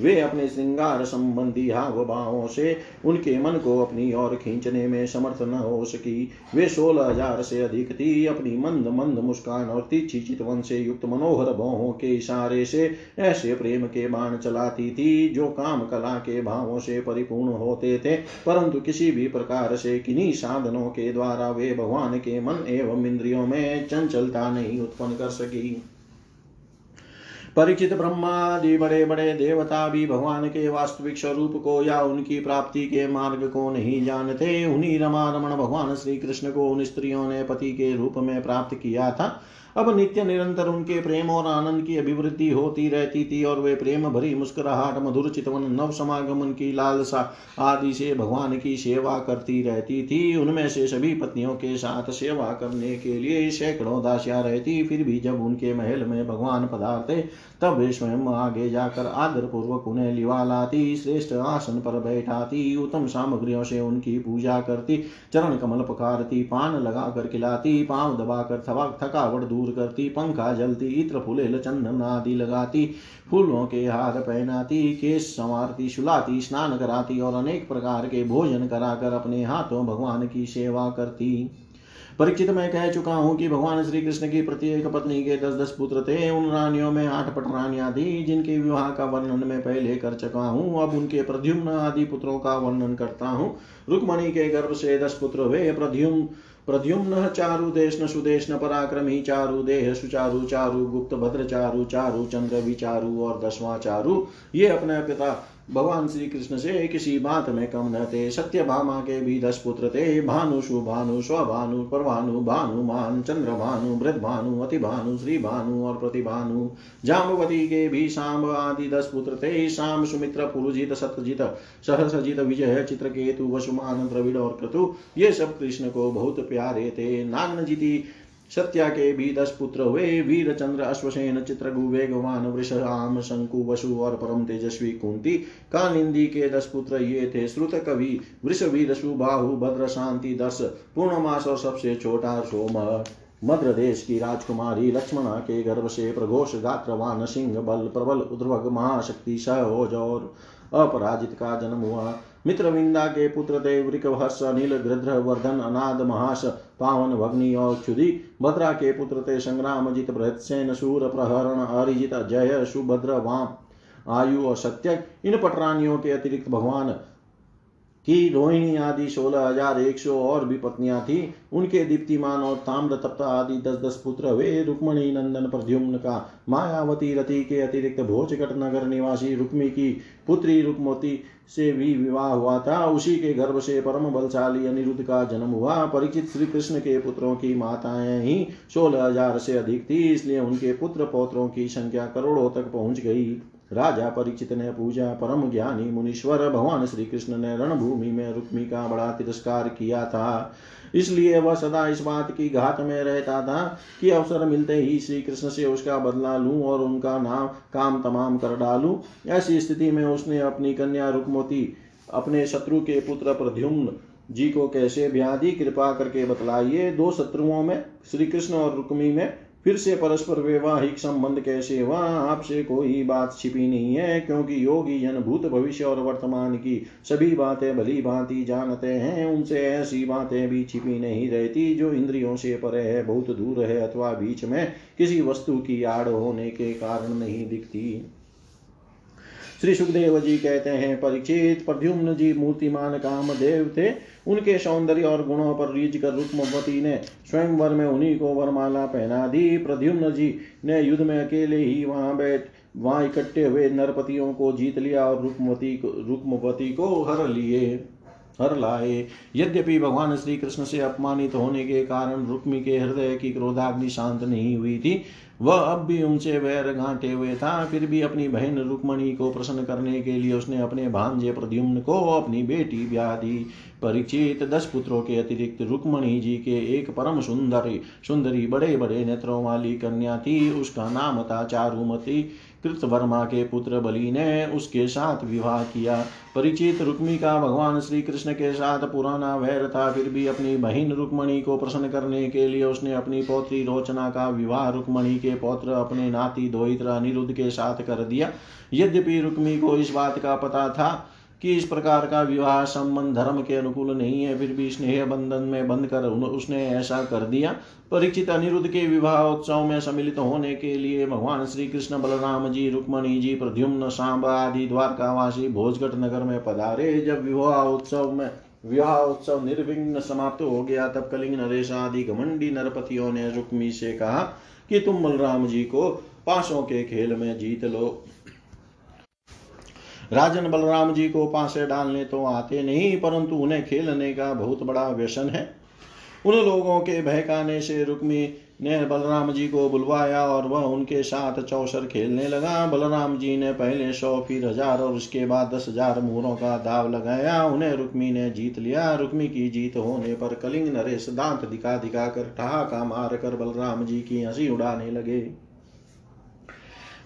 वे अपने श्रृंगार संबंधी हाव भावों से उनके मन को अपनी ओर खींचने में समर्थ न हो सकी। वे सोलह हजार से अधिक थी। अपनी मंद मंद मुस्कान और तीखी चितवन से युक्त मनोहर भावों के इशारे से ऐसे प्रेम के बाण चलाती थी जो काम कला के भावों से परिपूर्ण होते थे, परंतु किसी भी प्रकार से किन्हीं साधनों के द्वारा वे भगवान के मन एवं इंद्रियों में चंचलता नहीं उत्पन्न कर सकी। परीक्षित, ब्रह्मादि बड़े बड़े देवता भी भगवान के वास्तविक स्वरूप को या उनकी प्राप्ति के मार्ग को नहीं जानते। उन्हीं रमारमण भगवान श्री कृष्ण को उन स्त्रियों ने पति के रूप में प्राप्त किया था। अब नित्य निरंतर उनके प्रेम और आनंद की अभिवृद्धि होती रहती थी और वे प्रेम भरी मुस्कुराहट, मधुर चितवन, नव समागमन की लालसा आदि से भगवान की सेवा करती रहती थी। उनमें से सभी पत्नियों के साथ सेवा करने के लिए सैकड़ों दासियां रहती। फिर भी जब उनके महल में भगवान पधारते तब वे स्वयं आगे जाकर आदरपूर्वक उन्हें लिवालाती, श्रेष्ठ आसन पर बैठाती, उत्तम सामग्रियों से उनकी पूजा करती, चरण कमल पकारती, पान लगाकर खिलाती, पांव दबाकर थकावट दूर करती, पंखा जलती, इत्र फूलेल चंदन आदि लगाती, फूलों के हार पहनाती, केश संवारती, सुलाती, स्नान कराती और अनेक प्रकार के भोजन कराकर अपने हाथों भगवान की सेवा करती। परीक्षित, मैं कह चुका हूँ कि भगवान श्री कृष्ण की प्रत्येक पत्नी के दस दस पुत्र थे। उन रानियों में आठ पटरानियां थी जिनके विवाह का वर्णन मैं पहले कर चुका हूँ। अब उनके प्रद्युम्न आदि पुत्रों का वर्णन करता हूँ। रुक्मणी के गर्भ से दस पुत्र हुए। प्रद्युम्न प्रद्युम्न चारु देशन सुदेशन पराक्रमी, चारु देह सुचारु, चारु गुप्त भद्र, चारु चारु चंद्र विचारु और दसवां चारु। ये अपने पिता भगवान श्री कृष्ण से किसी बात में कम न थे। सत्यभामा के भी दस पुत्र थे। भानु, सुभानु, स्वभानु, परभानु, भानुमान, चंद्रभानु, वृद्धभानु, अतिभानु, श्रीभानु और प्रतिभानु। जाम्बवती के भी सांब आदि दस पुत्र थे। सांब, सुमित्र, पुरुजित, सत्यजित, सहसजित, विजय, चित्रकेतु, वसुमान, द्रविड़ और क्रतु, ये सब कृष्ण को बहुत प्यारे थे। नागनजिति सत्या के भी दस पुत्र हुए। वीरचंद्र, अश्वसेन, चित्रगु, वेगवान, वृषाम, शंकु, वसु और परम तेजस्वी कुंती। कालिंदी के दस पुत्र ये थे। श्रुत, कवि, वृषवीर, सुबाहु, भद्र, शांति, दस, पूर्णमास और सबसे छोटा सोम। मद्र देश की राजकुमारी लक्ष्मणा के गर्भ से प्रघोष गात्रवान सिंह बल प्रबल उद्भव महाशक्ति सहज और अपराजित का जन्म हुआ। मित्रविंदा के पुत्र देवृकवहस अनिल गृध्र वर्धन अनाद महाश पावन भग्नि और क्षुधि। भद्रा के पुत्र ते संग्राम जित भृतसेन शूर प्रहरण अरिजित जय सुभद्र वाम आयु और सत्यक। इन पटरानियों के अतिरिक्त भगवान की रोहिणी आदि सोलह हजार एक सौ और भी पत्नियां थी। उनके दीप्तिमान और ताम्र तप्ता आदि दस दस पुत्र वे रुक्मणी नंदन प्रद्युम्न का मायावती रति के अतिरिक्त भोजकट नगर निवासी रुक्मी की पुत्री रुक्मोती से भी विवाह हुआ था। उसी के गर्भ से परम बलशाली अनिरुद्ध का जन्म हुआ। परिचित श्री कृष्ण के पुत्रों की माताएं ही सोलह हजार से अधिक थी, इसलिए उनके पुत्र पौत्रों की संख्या करोड़ों तक पहुंच गई। राजा परीक्षित ने पूजा परम ज्ञानी मुनीश्वर भगवान श्री कृष्ण ने रणभूमि में रुक्मी का बड़ा तिरस्कार किया था, इसलिए वह सदा इस बात की घात में रहता था कि अवसर मिलते ही श्री कृष्ण से उसका बदला लूं और उनका नाम काम तमाम कर डालूं। ऐसी स्थिति में उसने अपनी कन्या रुक्मोती अपने शत्रु के पुत्र प्रद्युम्न जी को कैसे व्याधि कृपा करके बतलाइए। दो शत्रुओं में श्री कृष्ण और रुक्मी में फिर से परस्पर वैवाहिक संबंध कैसे हुआ? आपसे कोई बात छिपी नहीं है, क्योंकि योगी जन भूत भविष्य और वर्तमान की सभी बातें भली भांति जानते हैं। उनसे ऐसी बातें भी छिपी नहीं रहती जो इंद्रियों से परे है, बहुत दूर है अथवा बीच में किसी वस्तु की आड़ होने के कारण नहीं दिखती। श्री सुखदेव जी कहते हैं, परीक्षित, प्रद्युम्न जी मूर्तिमान कामदेव थे। उनके सौंदर्य और गुणों पर रीझ कर रुक्मवती ने स्वयंवर में उन्हीं को वरमाला पहना दी। प्रद्युम्न जी ने युद्ध में अकेले ही वहां बैठ वहां इकट्ठे हुए नरपतियों को जीत लिया और रुक्मवती को रुक्मवती को हर लिए हर लाए। यद्यपि भगवान श्री कृष्ण से अपमानित होने के कारण रुक्मी के हृदय की क्रोधाग्नि शांत नहीं हुई थी। वह अब भी उनसे वैर गांठे हुए था। फिर भी अपनी बहन रुक्मणी को प्रसन्न करने के लिए उसने अपने भांजे प्रद्युम्न को अपनी बेटी ब्याह दी। परीक्षित, दस पुत्रों के अतिरिक्त रुक्मणी जी के एक परम सुंदरी सुंदरी बड़े बड़े नेत्रों वाली कन्या थी। उसका नाम था चारुमती। कृतवर्मा के पुत्र बलि ने उसके साथ विवाह किया। परिचित, रुक्मी का भगवान श्री कृष्ण के साथ पुराना वैर था। फिर भी अपनी बहन रुक्मणी को प्रसन्न करने के लिए उसने अपनी पौत्री रोचना का विवाह रुक्मणी के पौत्र अपने नाती दोहित्र अनिरुद्ध के साथ कर दिया। यद्यपि रुक्मी को इस बात का पता था कि इस प्रकार का विवाह संबंध धर्म के अनुकूल नहीं है, फिर भी स्नेह बंधन में बंध कर उसने ऐसा कर दिया। परीक्षित, अनिरुद्ध के विवाह उत्सव में सम्मिलित होने के लिए भगवान श्री कृष्ण बलराम जी रुक्मणी जी प्रद्युम्न सांबा आदि द्वारकावासी भोजगट नगर में पधारे। जब विवाह उत्सव में विवाह उत्सव निर्विघ्न समाप्त हो गया, तब कलिंग नरेश आदि घमंडी नरपतियों ने रुक्मी से कहा कि तुम बलराम जी को पासों के खेल में जीत लो। राजन, बलराम जी को पासे डालने तो आते नहीं, परंतु उन्हें खेलने का बहुत बड़ा व्यसन है। उन लोगों के बहकाने से रुक्मी ने बलराम जी को बुलवाया और वह उनके साथ चौसर खेलने लगा। बलराम जी ने पहले सौ, फिर हजार और उसके बाद दस हजार मुहरों का दाव लगाया। उन्हें रुक्मी ने जीत लिया। रुक्मी की जीत होने पर कलिंग नरेश दांत दिखा दिखा कर ठहाका मार कर बलराम जी की हंसी उड़ाने लगे।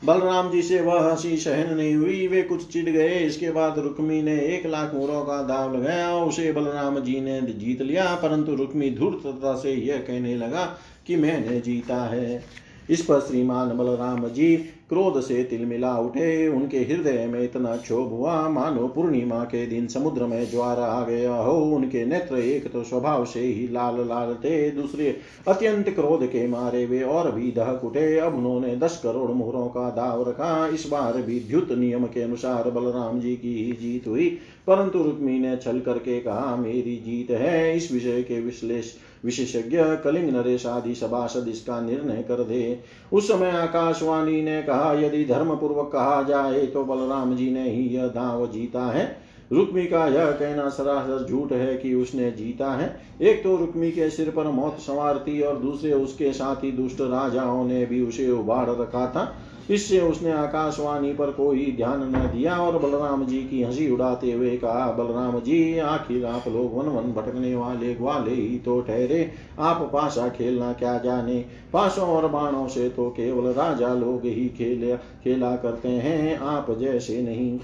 बलराम जी से वह हंसी सहन नहीं हुई, वे कुछ चिढ़ गए। इसके बाद रुक्मी ने एक लाख मुहरों का दाव लगाया, उसे बलराम जी ने जीत लिया, परंतु रुक्मी धूर्तता से यह कहने लगा कि मैंने जीता है। इस पर श्रीमान बलराम जी क्रोध से तिलमिला उठे। उनके हृदय में इतना क्षोभ हुआ मानो पूर्णिमा के दिन समुद्र में ज्वार आ गया हो। उनके नेत्र एक तो स्वभाव से ही लाल लाल थे, दूसरे अत्यंत क्रोध के मारे वे और भी दहक उठे। अब उन्होंने दस करोड़ मुहरों का दाव रखा। इस बार भी द्युत नियम के अनुसार बलराम जी की ही जीत हुई, परंतु रुक्मी ने छल करके कहा मेरी जीत है। इस विषय के विश्लेष विशेषज्ञ कलिंग नरेश आदि सभासद इसका निर्णय कर दे। उस समय आकाशवाणी ने कहा, यदि धर्म पूर्वक कहा जाए तो बलराम जी ने ही यह दांव जीता है। रुक्मी का यह कहना सरासर झूठ है कि उसने जीता है। एक तो रुक्मी के सिर पर मौत सवार थी और दूसरे उसके साथी दुष्ट राजाओं ने भी उसे उबाड़ रखा था। इससे उसने आकाशवाणी पर कोई ध्यान न दिया और बलराम जी की हंसी उड़ाते हुए कहा, बलराम जी, आखिर आप लोग वन वन भटकने वाले ग्वाले ही तो ठहरे। आप पासा खेलना क्या जाने, पासों और बाणों से तो केवल राजा लोग ही खेले खेला करते हैं, आप जैसे नहीं।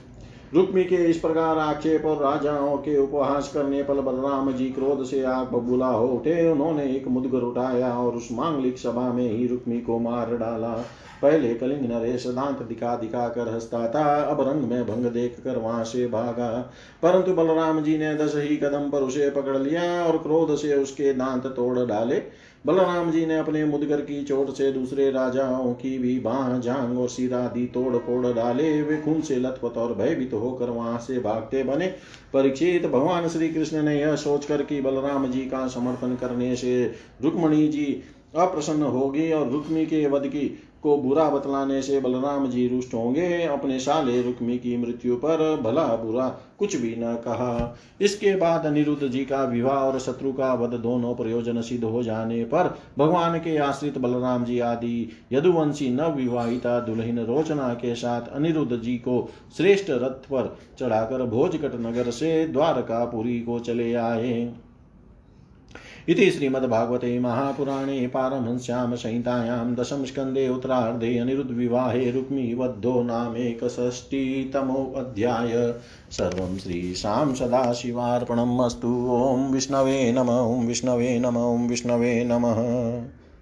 रुक्मी के इस प्रकार आक्षेप और राजाओं के उपहास करने पर बलराम जी क्रोध से आग बबूला हो उठे। उन्होंने एक मुद्गर उठाया और उस मांगलिक सभा में ही रुक्मी को मार डाला। पहले कलिंग नरेश दांत दिखा दिखा कर हंसता था, अब रंग में भंग देख कर वहां से भागा। परंतु बलराम जी ने दस ही कदम पर उसे पकड़ लिया और क्रोध से उसके दांत तोड़ डाले। बलराम जी ने अपने मुदगर की चोट से दूसरे राजाओं की भी बाह, जांग और सिरा दी तोड़ फोड़ डाले। वे खून से लथपथ और भयभीत होकर वहां से भागते बने। परीक्षित, भगवान श्री कृष्ण ने यह सोचकर कि बलराम जी का समर्थन करने से रुक्मणी जी अप्रसन्न होगी और रुक्मी के वध की को बुरा बतलाने से बलराम जी रुष्ट होंगे, अपने साले रुक्मी की मृत्यु पर भला बुरा कुछ भी न कहा। इसके बाद अनिरुद्ध जी का विवाह और शत्रु का वध दोनों प्रयोजन सिद्ध हो जाने पर भगवान के आश्रित बलराम जी आदि यदुवंशी नवविवाहिता दुल्हिन रोचना के साथ अनिरुद्ध जी को श्रेष्ठ रथ पर चढ़ाकर भोजकट नगर से द्वारकापुरी को चले आए। इति श्रीमद्भागवते महापुराणे पारमहंस्यां संहितायां दशम स्कन्धे उत्तरार्धे अनिरुद्ध विवाहे रुक्मीवद्धो नामेकषष्टितमोऽध्याय। सर्वं श्रीशां सदाशिवार्पणमस्तु। ओं विष्णवे नमः। ओं विष्णवे नमः। ओं विष्णवे नमः।